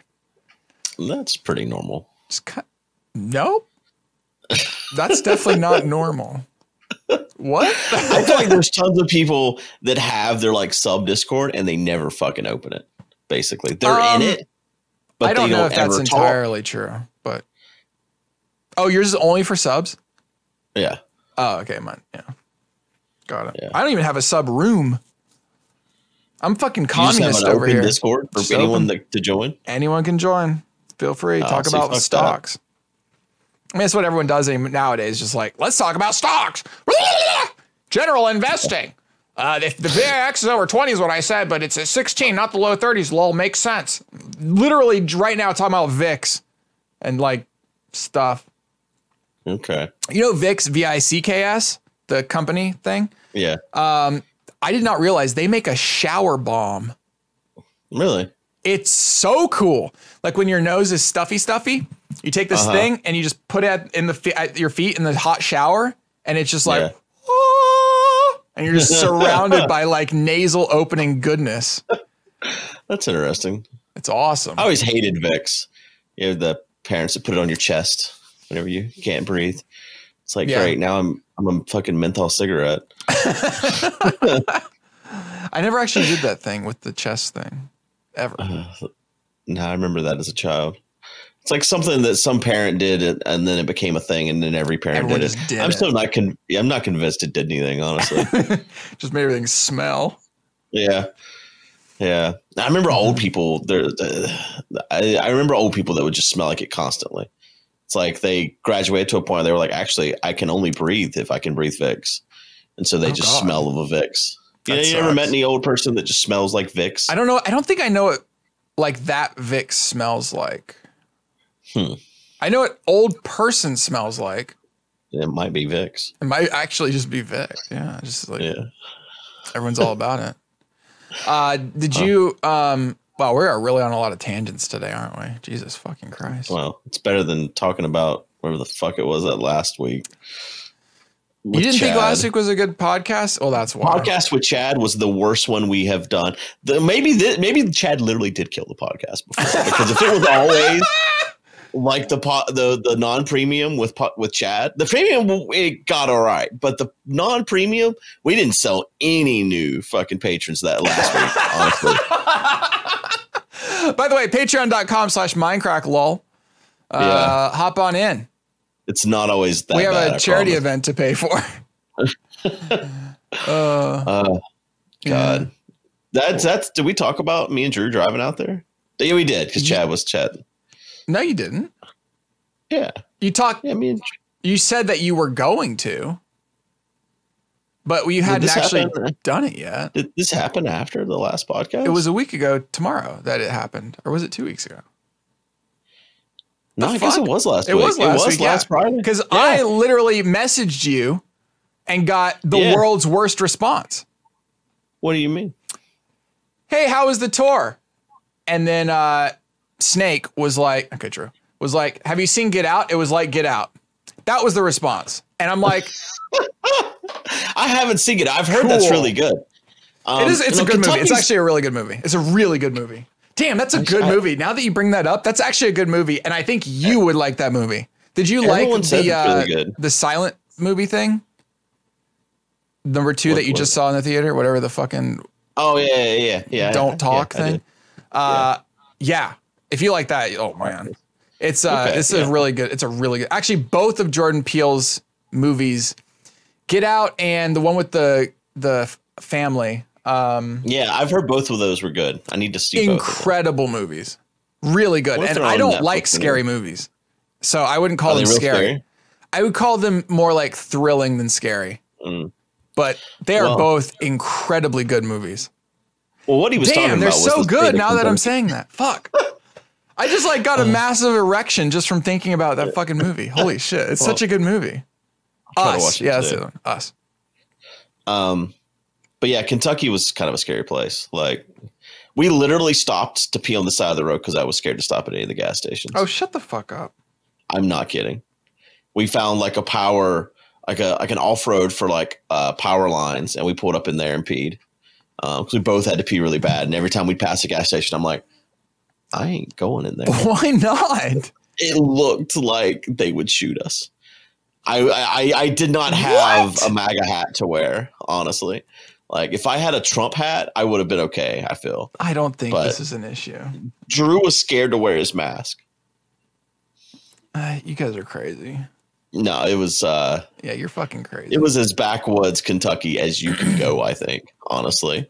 That's pretty normal. Nope. That's definitely not normal. What? I feel like there's tons of people that have their like sub Discord and they never fucking open it. Basically, they're in it, but I don't know if that's entirely true. But yours is only for subs. Yeah. Oh, okay, mine. Yeah, got it. Yeah. I don't even have a sub room. I'm fucking communist over here. Discord for anyone to join. Anyone can join. Feel free. Talk about stocks. I mean, that's what everyone does nowadays. Just like, let's talk about stocks. General investing. The VIX is over 20 is what I said, but it's at 16, not the low 30s. Lol, makes sense. Literally right now talking about VIX and like stuff. Okay. You know VIX, V-I-C-K-S, the company thing? Yeah. I did not realize they make a shower bomb. Really? It's so cool. Like when your nose is stuffy. You take this thing and you just put it at your feet in the hot shower, and it's just like, ah, and you're just surrounded by like nasal opening goodness. That's interesting. It's awesome. I always hated VIX. You know, the parents that put it on your chest whenever you can't breathe. It's like, great, now I'm a fucking menthol cigarette. I never actually did that thing with the chest thing, ever. No, I remember that as a child. It's like something that some parent did, and then it became a thing, and then every parent did it. I'm still not I'm not convinced it did anything, honestly. Just made everything smell. Yeah. I remember old people. I remember old people that would just smell like it constantly. It's like they graduated to a point where they were like, actually, I can only breathe if I can breathe Vicks, and so they just smell of a Vicks. You ever met any old person that just smells like Vicks? I don't know. I don't think I know it like that. Vicks smells like. I know what old person smells like. It might be Vicks. It might actually just be Vicks. Yeah, just like everyone's all about it. Wow, we are really on a lot of tangents today, aren't we? Jesus fucking Christ. Well, it's better than talking about whatever the fuck it was that last week. You didn't think last week was a good podcast? Oh, that's why. Podcast with Chad was the worst one we have done. Maybe Chad literally did kill the podcast before, because if it was always like the non-premium with Chad, the premium it got all right, but the non-premium we didn't sell any new fucking patrons that last week. Honestly. By the way, patreon.com/Minecraft lol. Hop on in. It's not always that. We have a charity event to pay for. God, that's. Did we talk about me and Drew driving out there? Yeah, we did because Chad was chatting. No, you didn't. Yeah. You said that you were going to, But you hadn't actually done it yet. Did this happen after the last podcast? It was a week ago tomorrow that it happened. Or was it 2 weeks ago? No, I guess it was last week. It was last Friday. Because I literally messaged you and got the world's worst response. What do you mean? Hey, how was the tour? And then Snake was like, okay, Drew, was like, have you seen Get Out? It was like, Get Out. That was the response. And I'm like... I haven't seen it. I've heard that's really good. It's a good movie. It's actually a really good movie. It's a really good movie. Damn, that's a good movie. Now that you bring that up, that's actually a good movie. And I think you would like that movie. Did you like the silent movie thing? Number 2 that you just saw in the theater? Whatever the fucking... Oh, yeah. Don't talk thing? Yeah. If you like that, oh, man. It's a really good... Actually, both of Jordan Peele's movies... Get Out and the one with the family. Yeah, I've heard both of those were good. I need to see both. Incredible movies. Really good. And I don't like scary movies. So I wouldn't call them scary. I would call them more like thrilling than scary. Mm. But they are both incredibly good movies. Well, what he was talking about was they're so good now that I'm saying that. Fuck. I just like got a massive erection just from thinking about that fucking movie. Holy shit. It's such a good movie. Us. Yeah, that's the other one. Us. But yeah, Kentucky was kind of a scary place. Like, we literally stopped to pee on the side of the road because I was scared to stop at any of the gas stations. Oh, shut the fuck up. I'm not kidding. We found like a power, like an off-road for like power lines, and we pulled up in there and peed. Because we both had to pee really bad. And every time we passed a gas station, I'm like, I ain't going in there. Why not? It looked like they would shoot us. I did not have a MAGA hat to wear, honestly. Like, if I had a Trump hat, I would have been okay, I feel. I don't think this is an issue. Drew was scared to wear his mask. You guys are crazy. No, it was... yeah, you're fucking crazy. It was as backwoods Kentucky as you can go, I think, honestly.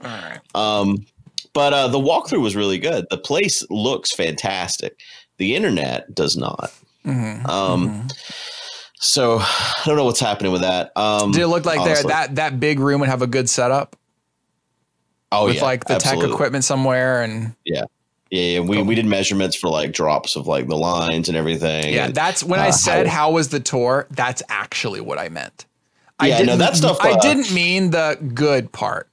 All right. But the walkthrough was really good. The place looks fantastic. The internet does not. Mm-hmm. So I don't know what's happening with that. Did it look like that big room would have a good setup? Oh, with like the tech equipment somewhere and yeah. We did measurements for like drops of like the lines and everything. Yeah, and, that's when I said how was the tour. That's actually what I meant. I didn't mean the good part.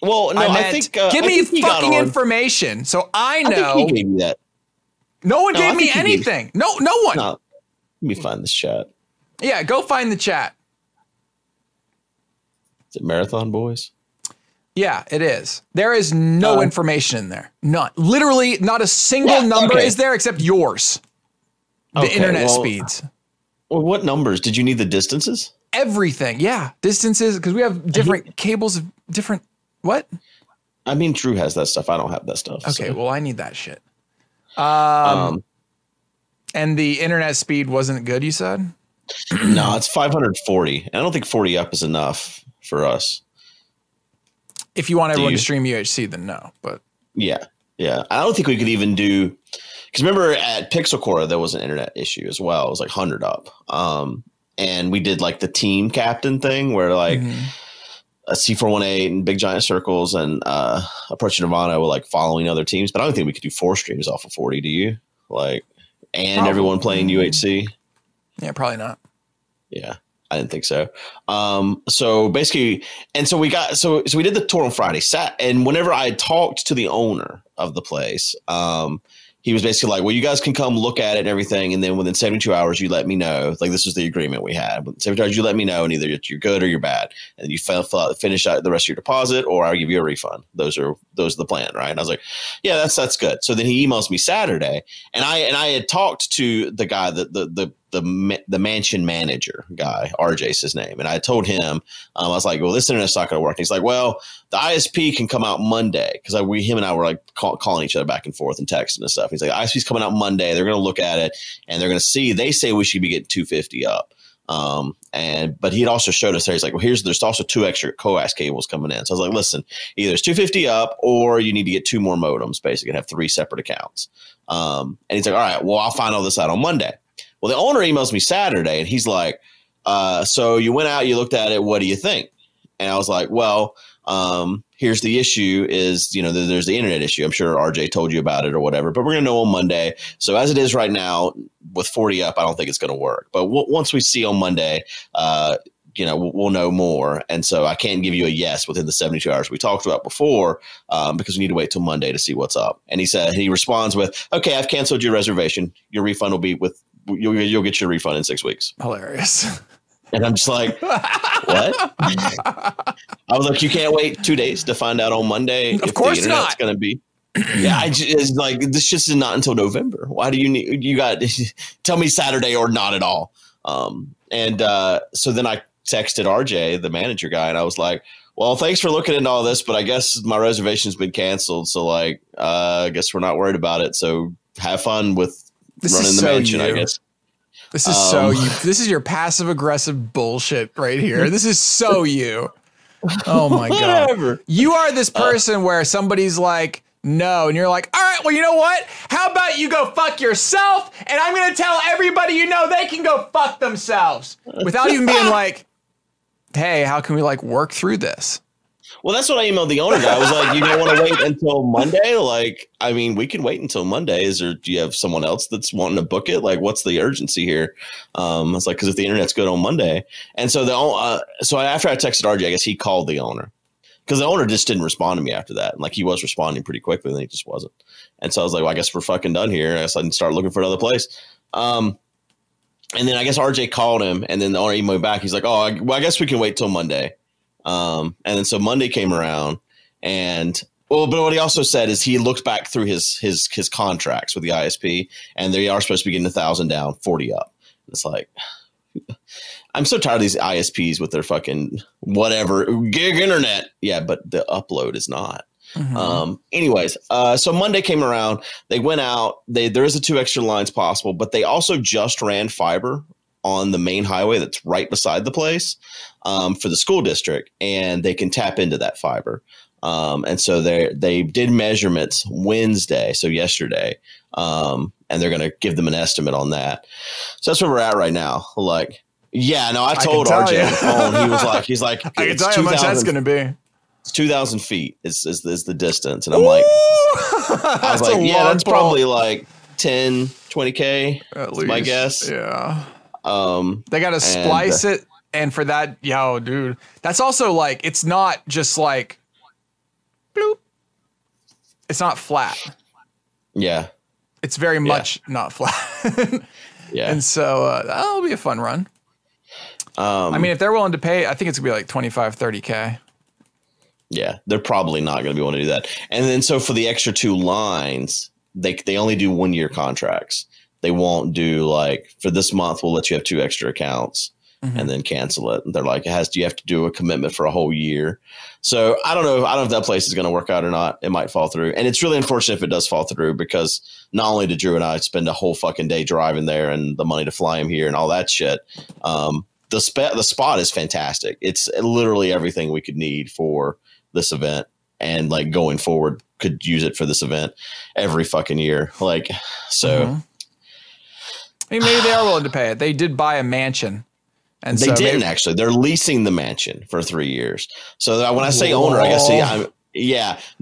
Well, no, I think give me fucking information so I know. I think he gave me that. No one gave me anything. No one. No. Let me find the chat. Yeah, go find the chat. Is it Marathon Boys? Yeah, it is. There is no information in there. None. Literally, not a single number is there except yours. The internet speeds. Well, what numbers? Did you need the distances? Everything. Yeah, distances, because we have different cables of different... What? I mean, Drew has that stuff. I don't have that stuff. Okay, well, I need that shit. And the internet speed wasn't good, you said? No, it's 540. And I don't think 40 up is enough for us. If you want everyone to stream UHC, then no. But yeah. I don't think we could even do... Because remember at Pixelcora, there was an internet issue as well. It was like 100 up. And we did like the team captain thing where like a C418 and Big Giant Circles and Approach Nirvana were like following other teams. But I don't think we could do 4 streams off of 40, do you? Like... And probably. Everyone playing UHC? Yeah, probably not. Yeah, I didn't think so. So basically, and so we got, so we did the tour on Friday. And whenever I talked to the owner of the place, he was basically like, well, you guys can come look at it and everything. And then within 72 hours, you let me know. Like, this is the agreement we had. Within 72 hours, you let me know, and either you're good or you're bad. And you finish out the rest of your deposit, or I'll give you a refund. Those are the plan, right? And I was like, yeah, that's good. So then he emails me Saturday. And I had talked to the guy, the mansion manager guy, RJ's his name. And I told him, I was like, well, this internet's not going to work. And he's like, well, the ISP can come out Monday. Because him and I were like calling each other back and forth and texting and stuff. He's like, ISP's coming out Monday. They're going to look at it and they're going to see. They say we should be getting 250 up. But he had also showed us there. He's like, well, there's also 2 extra coax cables coming in. So I was like, listen, either it's 250 up or you need to get 2 more modems basically and have 3 separate accounts. And he's like, all right, well, I'll find all this out on Monday. Well, the owner emails me Saturday and he's like, so you went out, you looked at it. What do you think? And I was like, well, here's the issue is, you know, there's the internet issue. I'm sure RJ told you about it or whatever, but we're going to know on Monday. So as it is right now with 40 up, I don't think it's going to work. But once we see on Monday, you know, we'll know more. And so I can't give you a yes within the 72 hours we talked about before, because we need to wait till Monday to see what's up. And he said, he responds with, okay, I've canceled your reservation. Your refund will be with, you'll get your refund in 6 weeks. Hilarious. And I'm just like, what? I was like, you can't wait 2 days to find out on Monday. Of course the internet's not. Going to be. Yeah, it's like, this just is not until November. Why do you need, you got, tell me Saturday or not at all. So then I texted RJ, the manager guy, and I was like, well, thanks for looking into all this, but I guess my reservation's been canceled. So like, I guess we're not worried about it. So have fun with this running the mansion, I guess. This is so you. This is your passive aggressive bullshit right here. This is so you. Oh my God. You are this person where somebody's like, no. And you're like, all right, well, you know what? How about you go fuck yourself? And I'm going to tell everybody, you know, they can go fuck themselves without even being like, hey, how can we like work through this? Well, that's what I emailed the owner guy. I was like, you don't want to wait until Monday? Like, I mean, we can wait until Monday. Is there, do you have someone else that's wanting to book it? Like, what's the urgency here? I was like, because if the internet's good on Monday. And so so after I texted RJ, I guess he called the owner, because the owner just didn't respond to me after that. And like, he was responding pretty quickly, and then he just wasn't. And so I was like, well, I guess we're fucking done here. And I guess I can start looking for another place. And then I guess RJ called him, and then the owner emailed back. He's like, I guess we can wait till Monday. And then so Monday came around, and but what he also said is he looked back through his contracts with the ISP, and they are supposed to be getting 1,000 down, 40 up. It's like, I'm so tired of these ISPs with their fucking whatever gig internet. Yeah, but the upload is not. Mm-hmm. So Monday came around, they went out, there is the 2 extra lines possible, but they also just ran fiber on the main highway that's right beside the place, for the school district, and they can tap into that fiber. And so they did measurements Wednesday, so yesterday, and they're going to give them an estimate on that. So that's where we're at right now. Like, yeah, no, I told RJ on the phone, he's like, I can tell you how much that's going to be. It's 2,000 feet is the distance. And I'm like, I was like, yeah, that's probably like 10, 20K, at least, my guess. Yeah. They got to splice it. And for that, yo, dude, that's also like, it's not just like, bloop. It's not flat. Yeah. It's very much not flat. Yeah. And so that'll be a fun run. I mean, if they're willing to pay, I think it's gonna be like 25, 30K. Yeah. They're probably not going to be willing to do that. And then, so for the extra 2 lines, they only do 1-year contracts. They won't do like, for this month, we'll let you have 2 extra accounts, mm-hmm. and then cancel it. And they're like, you have to do a commitment for a whole year. So I don't know if that place is going to work out or not. It might fall through. And it's really unfortunate if it does fall through, because not only did Drew and I spend a whole fucking day driving there and the money to fly him here and all that shit. The spot is fantastic. It's literally everything we could need for this event, and like going forward could use it for this event every fucking year. Like, so. Mm-hmm. I mean, maybe they are willing to pay it. They did buy a mansion. And they actually. They're leasing the mansion for 3 years. So when I say owner, I guess,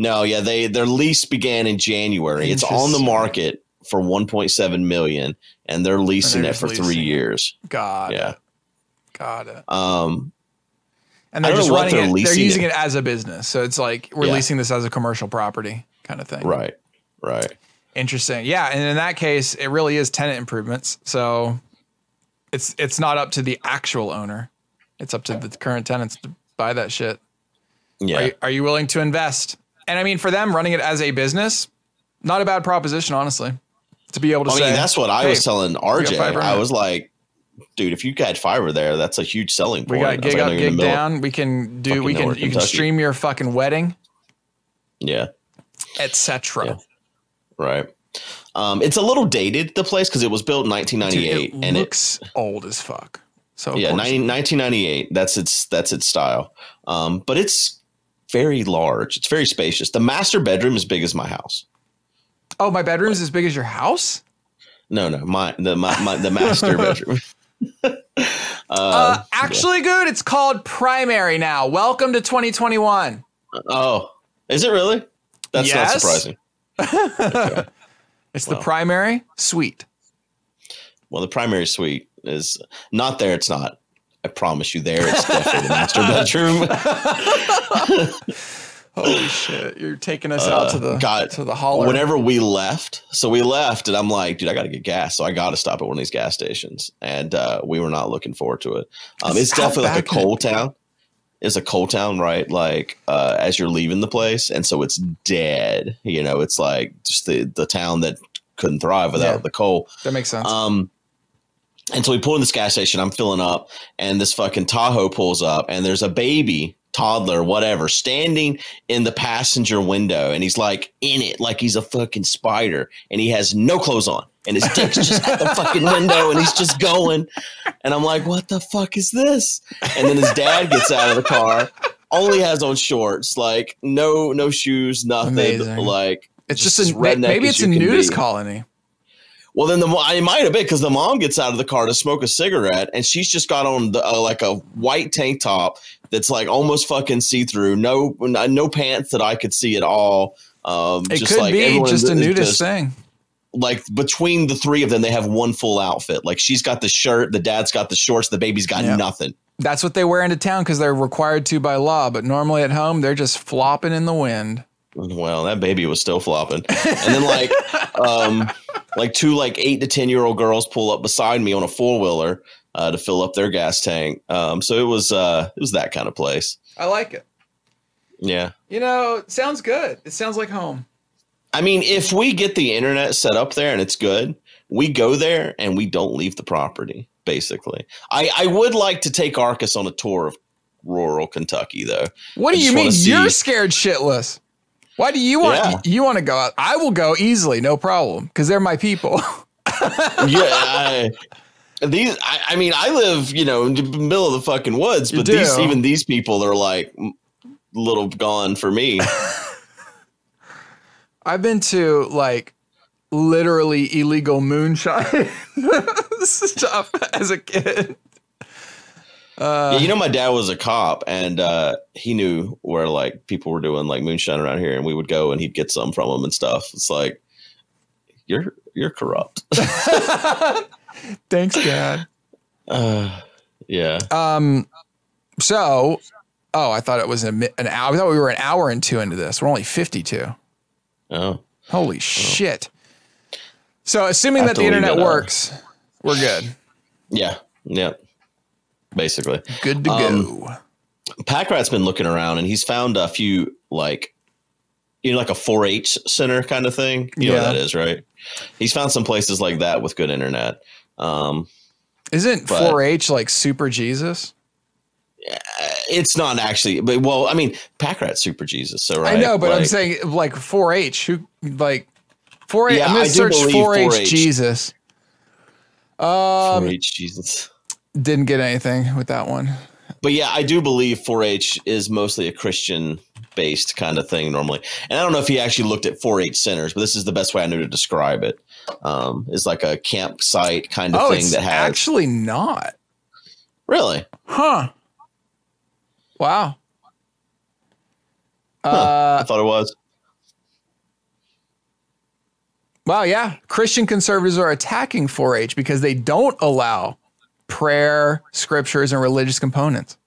their lease began in January. It's on the market for $1.7 million, and they're leasing it for 3 years. Got it. Yeah. Got it. And they're just running it. They're using it as a business. So it's like, we're leasing this as a commercial property kind of thing. Right, right. Interesting. Yeah. And in that case, it really is tenant improvements. So it's not up to the actual owner. It's up to the current tenants to buy that shit. Yeah. Are you willing to invest? And I mean, for them running it as a business, not a bad proposition, honestly, to be able to say, that's what I was telling RJ. I was like, dude, if you got fiber there, that's a huge selling point. We got gig up, gig down. You can stream your fucking wedding. Yeah. Etc. Yeah. Right. It's a little dated, the place, because it was built in 1998. Dude, it looks old as fuck. So yeah, 1998. That's its style. But it's very large. It's very spacious. The master bedroom is big as my house. Oh, my bedroom is as big as your house? No, no, the master bedroom. Actually good. It's called Primary now. Welcome to 2021. Oh, is it really? That's yes. Not surprising. Okay. It's well. The primary suite. Well, the primary suite is not there. It's not. I promise you there. It's definitely the master bedroom. Holy shit. You're taking us out to the holler. Whenever we left. So we left and I'm like, dude, I got to get gas. So I got to stop at one of these gas stations. And we were not looking forward to it. It's definitely like a coal town. It's a coal town, right? Like as you're leaving the place. And so it's dead. You know, it's like just the town that couldn't thrive without the coal. That makes sense. And so we pull in this gas station. I'm filling up and this fucking Tahoe pulls up and there's a baby toddler, whatever, standing in the passenger window. And he's like in it, like he's a fucking spider and he has no clothes on and his dick's just at the fucking window and he's just going. And I'm like, what the fuck is this? And then his dad gets out of the car, only has on shorts, like no shoes, nothing. Amazing. Like it's just a redneck. Maybe it's a nudist colony. Well, then it might have been because the mom gets out of the car to smoke a cigarette and she's just got on like a white tank top that's like almost fucking see through. No pants that I could see at all. It just could like be just a nudist thing. Like between the three of them, they have one full outfit. Like she's got the shirt, the dad's got the shorts, the baby's got nothing. That's what they wear into town because they're required to by law. But normally at home, they're just flopping in the wind. Well, that baby was still flopping. And then like two like 8 to 10 year old girls pull up beside me on a four-wheeler to fill up their gas tank. So it was that kind of place. I like it. Yeah. You know, it sounds good. It sounds like home. I mean, if we get the internet set up there and it's good, we go there and we don't leave the property, basically. I would like to take Arcus on a tour of rural Kentucky though. What do you mean? You're scared shitless. Why do you want you want to go out? I will go easily, no problem, because they're my people. I live, you know, in the middle of the fucking woods, but even these people are like little gone for me. I've been to like literally illegal moonshine stuff as a kid. You know, my dad was a cop and he knew where like people were doing like moonshine around here and we would go and he'd get some from them and stuff. It's like, you're corrupt. Thanks, Dad. Yeah. So, I thought it was an hour. I thought we were an hour and two into this. We're only 52. Oh, holy shit. So assuming that the internet works, we're good. Yeah. Yeah. Basically good to go. Packrat's been looking around and he's found a few like, you know, like a 4-H center kind of thing. You know what that is, right? He's found some places like that with good internet. Isn't 4-H like Super Jesus? It's not actually, but well, I mean, Packrat's Super Jesus. So right, I know, but like, I'm saying like 4-H. Who like 4-H? Yeah, I'm gonna search 4-H Jesus. 4-H Jesus. Didn't get anything with that one. But yeah, I do believe 4-H is mostly a Christian-based kind of thing normally. And I don't know if he actually looked at 4-H centers, but this is the best way I knew to describe it. It's like a campsite kind of thing that has... actually not. Really? Huh. Wow. I thought it was. Wow, yeah. Christian conservatives are attacking 4-H because they don't allow prayer, scriptures, and religious components.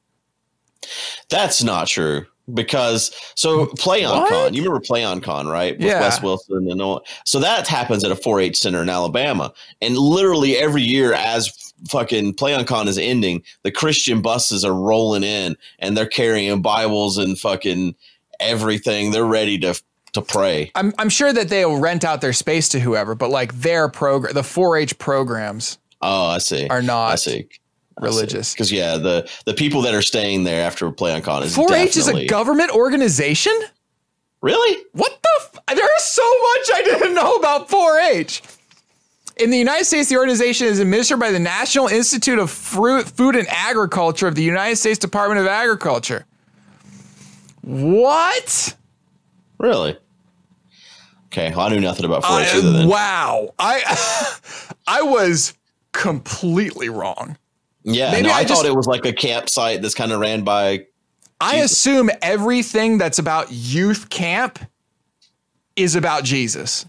That's not true because PlayOnCon, you remember PlayOnCon, right? With Wes Wilson and all. So that happens at a 4-H center in Alabama, and literally every year as fucking PlayOnCon is ending, the Christian buses are rolling in and they're carrying Bibles and fucking everything. They're ready to pray. I'm sure that they'll rent out their space to whoever, but like their program, the 4-H programs. Oh, I see. Are not religious. Because, yeah, the people that are staying there after PlayOnCon is 4-H is a government organization? Really? What the? There is so much I didn't know about 4-H. In the United States, the organization is administered by the National Institute of Food and Agriculture of the United States Department of Agriculture. What? Really? Okay, well, I knew nothing about 4-H either then. Wow. I was completely wrong. Yeah, maybe no, I thought it was like a campsite that's kind of ran by. I assume everything that's about youth camp is about Jesus.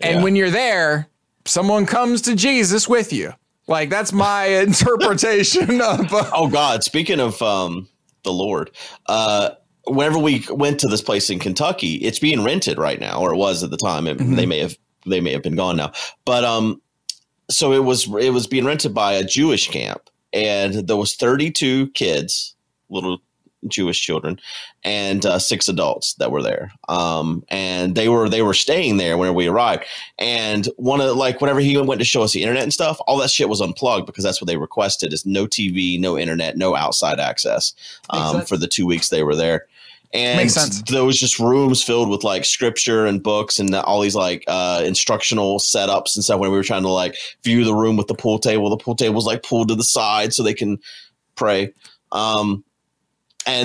And when you're there, someone comes to Jesus with you. Like, that's my interpretation of. Oh, God. Speaking of the Lord, whenever we went to this place in Kentucky, it's being rented right now, or it was at the time. Mm-hmm. They may have been gone now. But so it was being rented by a Jewish camp. And there was 32 kids, little Jewish children, and 6 adults that were there. And they were staying there whenever we arrived. And one of the, like, whenever he went to show us the internet and stuff, all that shit was unplugged because that's what they requested, is no TV, no internet, no outside access for the 2 weeks they were there. And there was just rooms filled with like scripture and books and all these like instructional setups and stuff. When we were trying to like view the room with the pool table was like pulled to the side so they can pray. And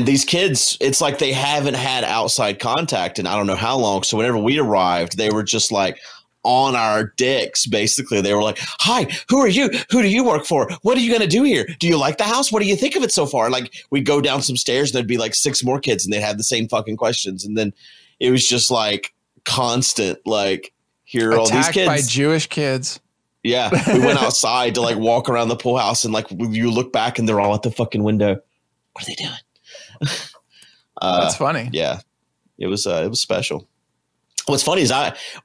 these kids, it's like they haven't had outside contact in I don't know how long. So whenever we arrived, they were just like on our dicks, basically. They were like, hi, who are you? Who do you work for? What are you going to do here? Do you like the house? What do you think of it so far? Like, we'd go down some stairs, and there'd be like 6 more kids, and they'd have the same fucking questions. And then it was just like constant, like, here are all these kids. Attacked by Jewish kids. Yeah. We went outside to like walk around the pool house, and like you look back, and they're all at the fucking window. What are they doing? That's funny. Yeah, it was special. What's funny is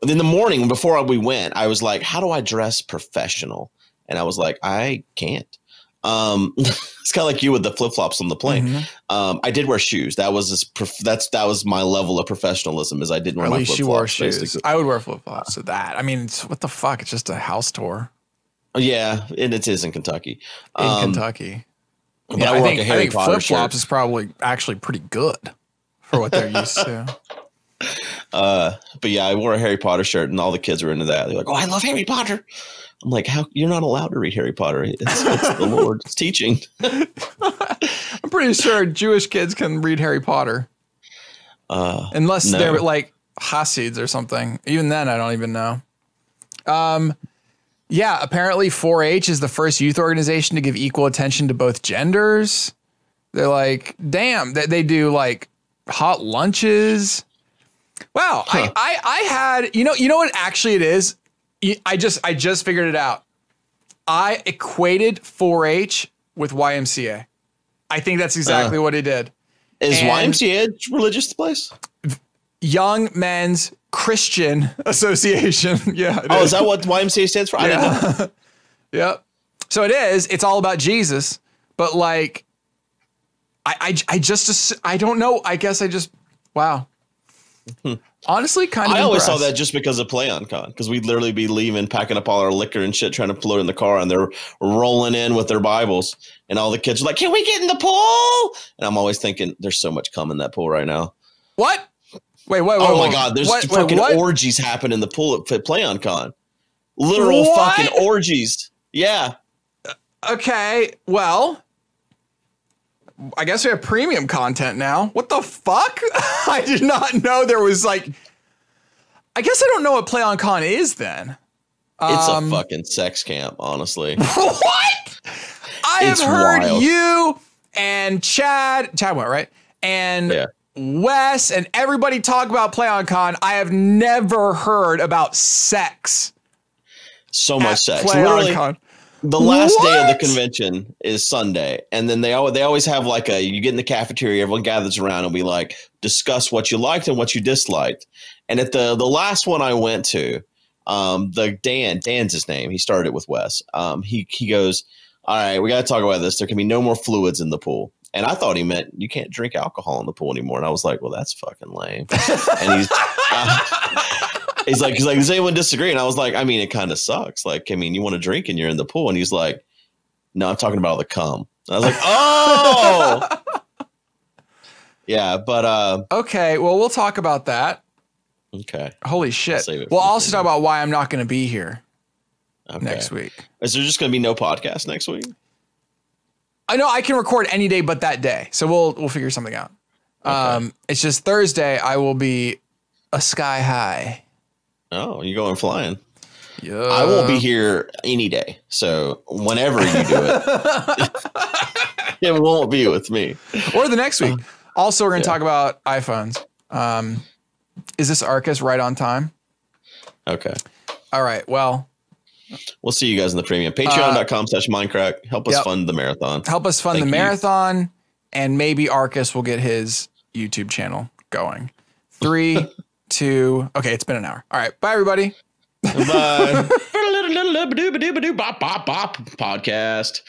in the morning before we went, I was like, how do I dress professional? And I was like, I can't. It's kind of like you with the flip-flops on the plane. Mm-hmm. I did wear shoes. That was my level of professionalism, is I didn't wear my flip-flops. At least you wore shoes. Basically. I would wear flip-flops to that. I mean, what the fuck? It's just a house tour. Yeah, and it is in Kentucky. But yeah, I think flip-flops is probably actually pretty good for what they're used to. But yeah, I wore a Harry Potter shirt, and all the kids were into that. They're like, oh, I love Harry Potter. I'm like, how? You're not allowed to read Harry Potter. It's the Lord's teaching. I'm pretty sure Jewish kids can read Harry Potter. Unless they're like Hasids or something. Even then, I don't even know. Yeah, apparently 4-H is the first youth organization to give equal attention to both genders. They're like, damn, they do like hot lunches. Wow, huh. I had, you know what actually it is? I just figured it out. I equated 4-H with YMCA. I think that's exactly what it did. Is YMCA religious place? Young Men's Christian Association. Yeah. Oh, is that what YMCA stands for? I didn't know. Yep. So it is. It's all about Jesus. But like, I don't know. I guess I just, wow. Honestly, kind of. I always saw that just because of PlayOnCon, because we'd literally be leaving, packing up all our liquor and shit, trying to float in the car, and they're rolling in with their Bibles, and all the kids are like, "Can we get in the pool?" And I'm always thinking, "There's so much cum in that pool right now." What? Wait, oh my God! There's fucking orgies happen in the pool at PlayOnCon. Literal fucking orgies. Yeah. Okay. Well, I guess we have premium content now. What the fuck? I did not know there was like. I guess I don't know what PlayOnCon is then. It's a fucking sex camp, honestly. What? I have heard wild. You and Chad went, right? And. Yeah. Wes and everybody talk about PlayOnCon. I have never heard about sex. So much sex. PlayOnCon. The last day of the convention is Sunday, and then they always have like you get in the cafeteria, everyone gathers around, and we like discuss what you liked and what you disliked. And at the last one I went to, the Dan's his name. He started it with Wes. He goes, all right, we got to talk about this. There can be no more fluids in the pool. And I thought he meant you can't drink alcohol in the pool anymore. And I was like, well, that's fucking lame. And he's like, does anyone disagree? And I was like, I mean, it kind of sucks. Like, I mean, you want to drink and you're in the pool. And he's like, no, I'm talking about all the cum. And I was like, oh, yeah. But okay, well, we'll talk about that. Okay. Holy shit. We'll also talk about why I'm not going to be here next week. Is there just going to be no podcast next week? I know I can record any day but that day, so we'll figure something out. Okay. It's just Thursday. I will be a sky high. Oh, you're going flying? Yeah. I won't be here any day. So whenever you do it, it won't be with me. Or the next week. Also, we're going to talk about iPhones. Is this Arcus right on time? Okay. All right. Well, we'll see you guys in the premium. Patreon.com/Minecraft. Help us fund the marathon. Help us fund the marathon. And maybe Arcus will get his YouTube channel going. 3, 2. Okay. It's been an hour. All right. Bye, everybody. Bye. Podcast.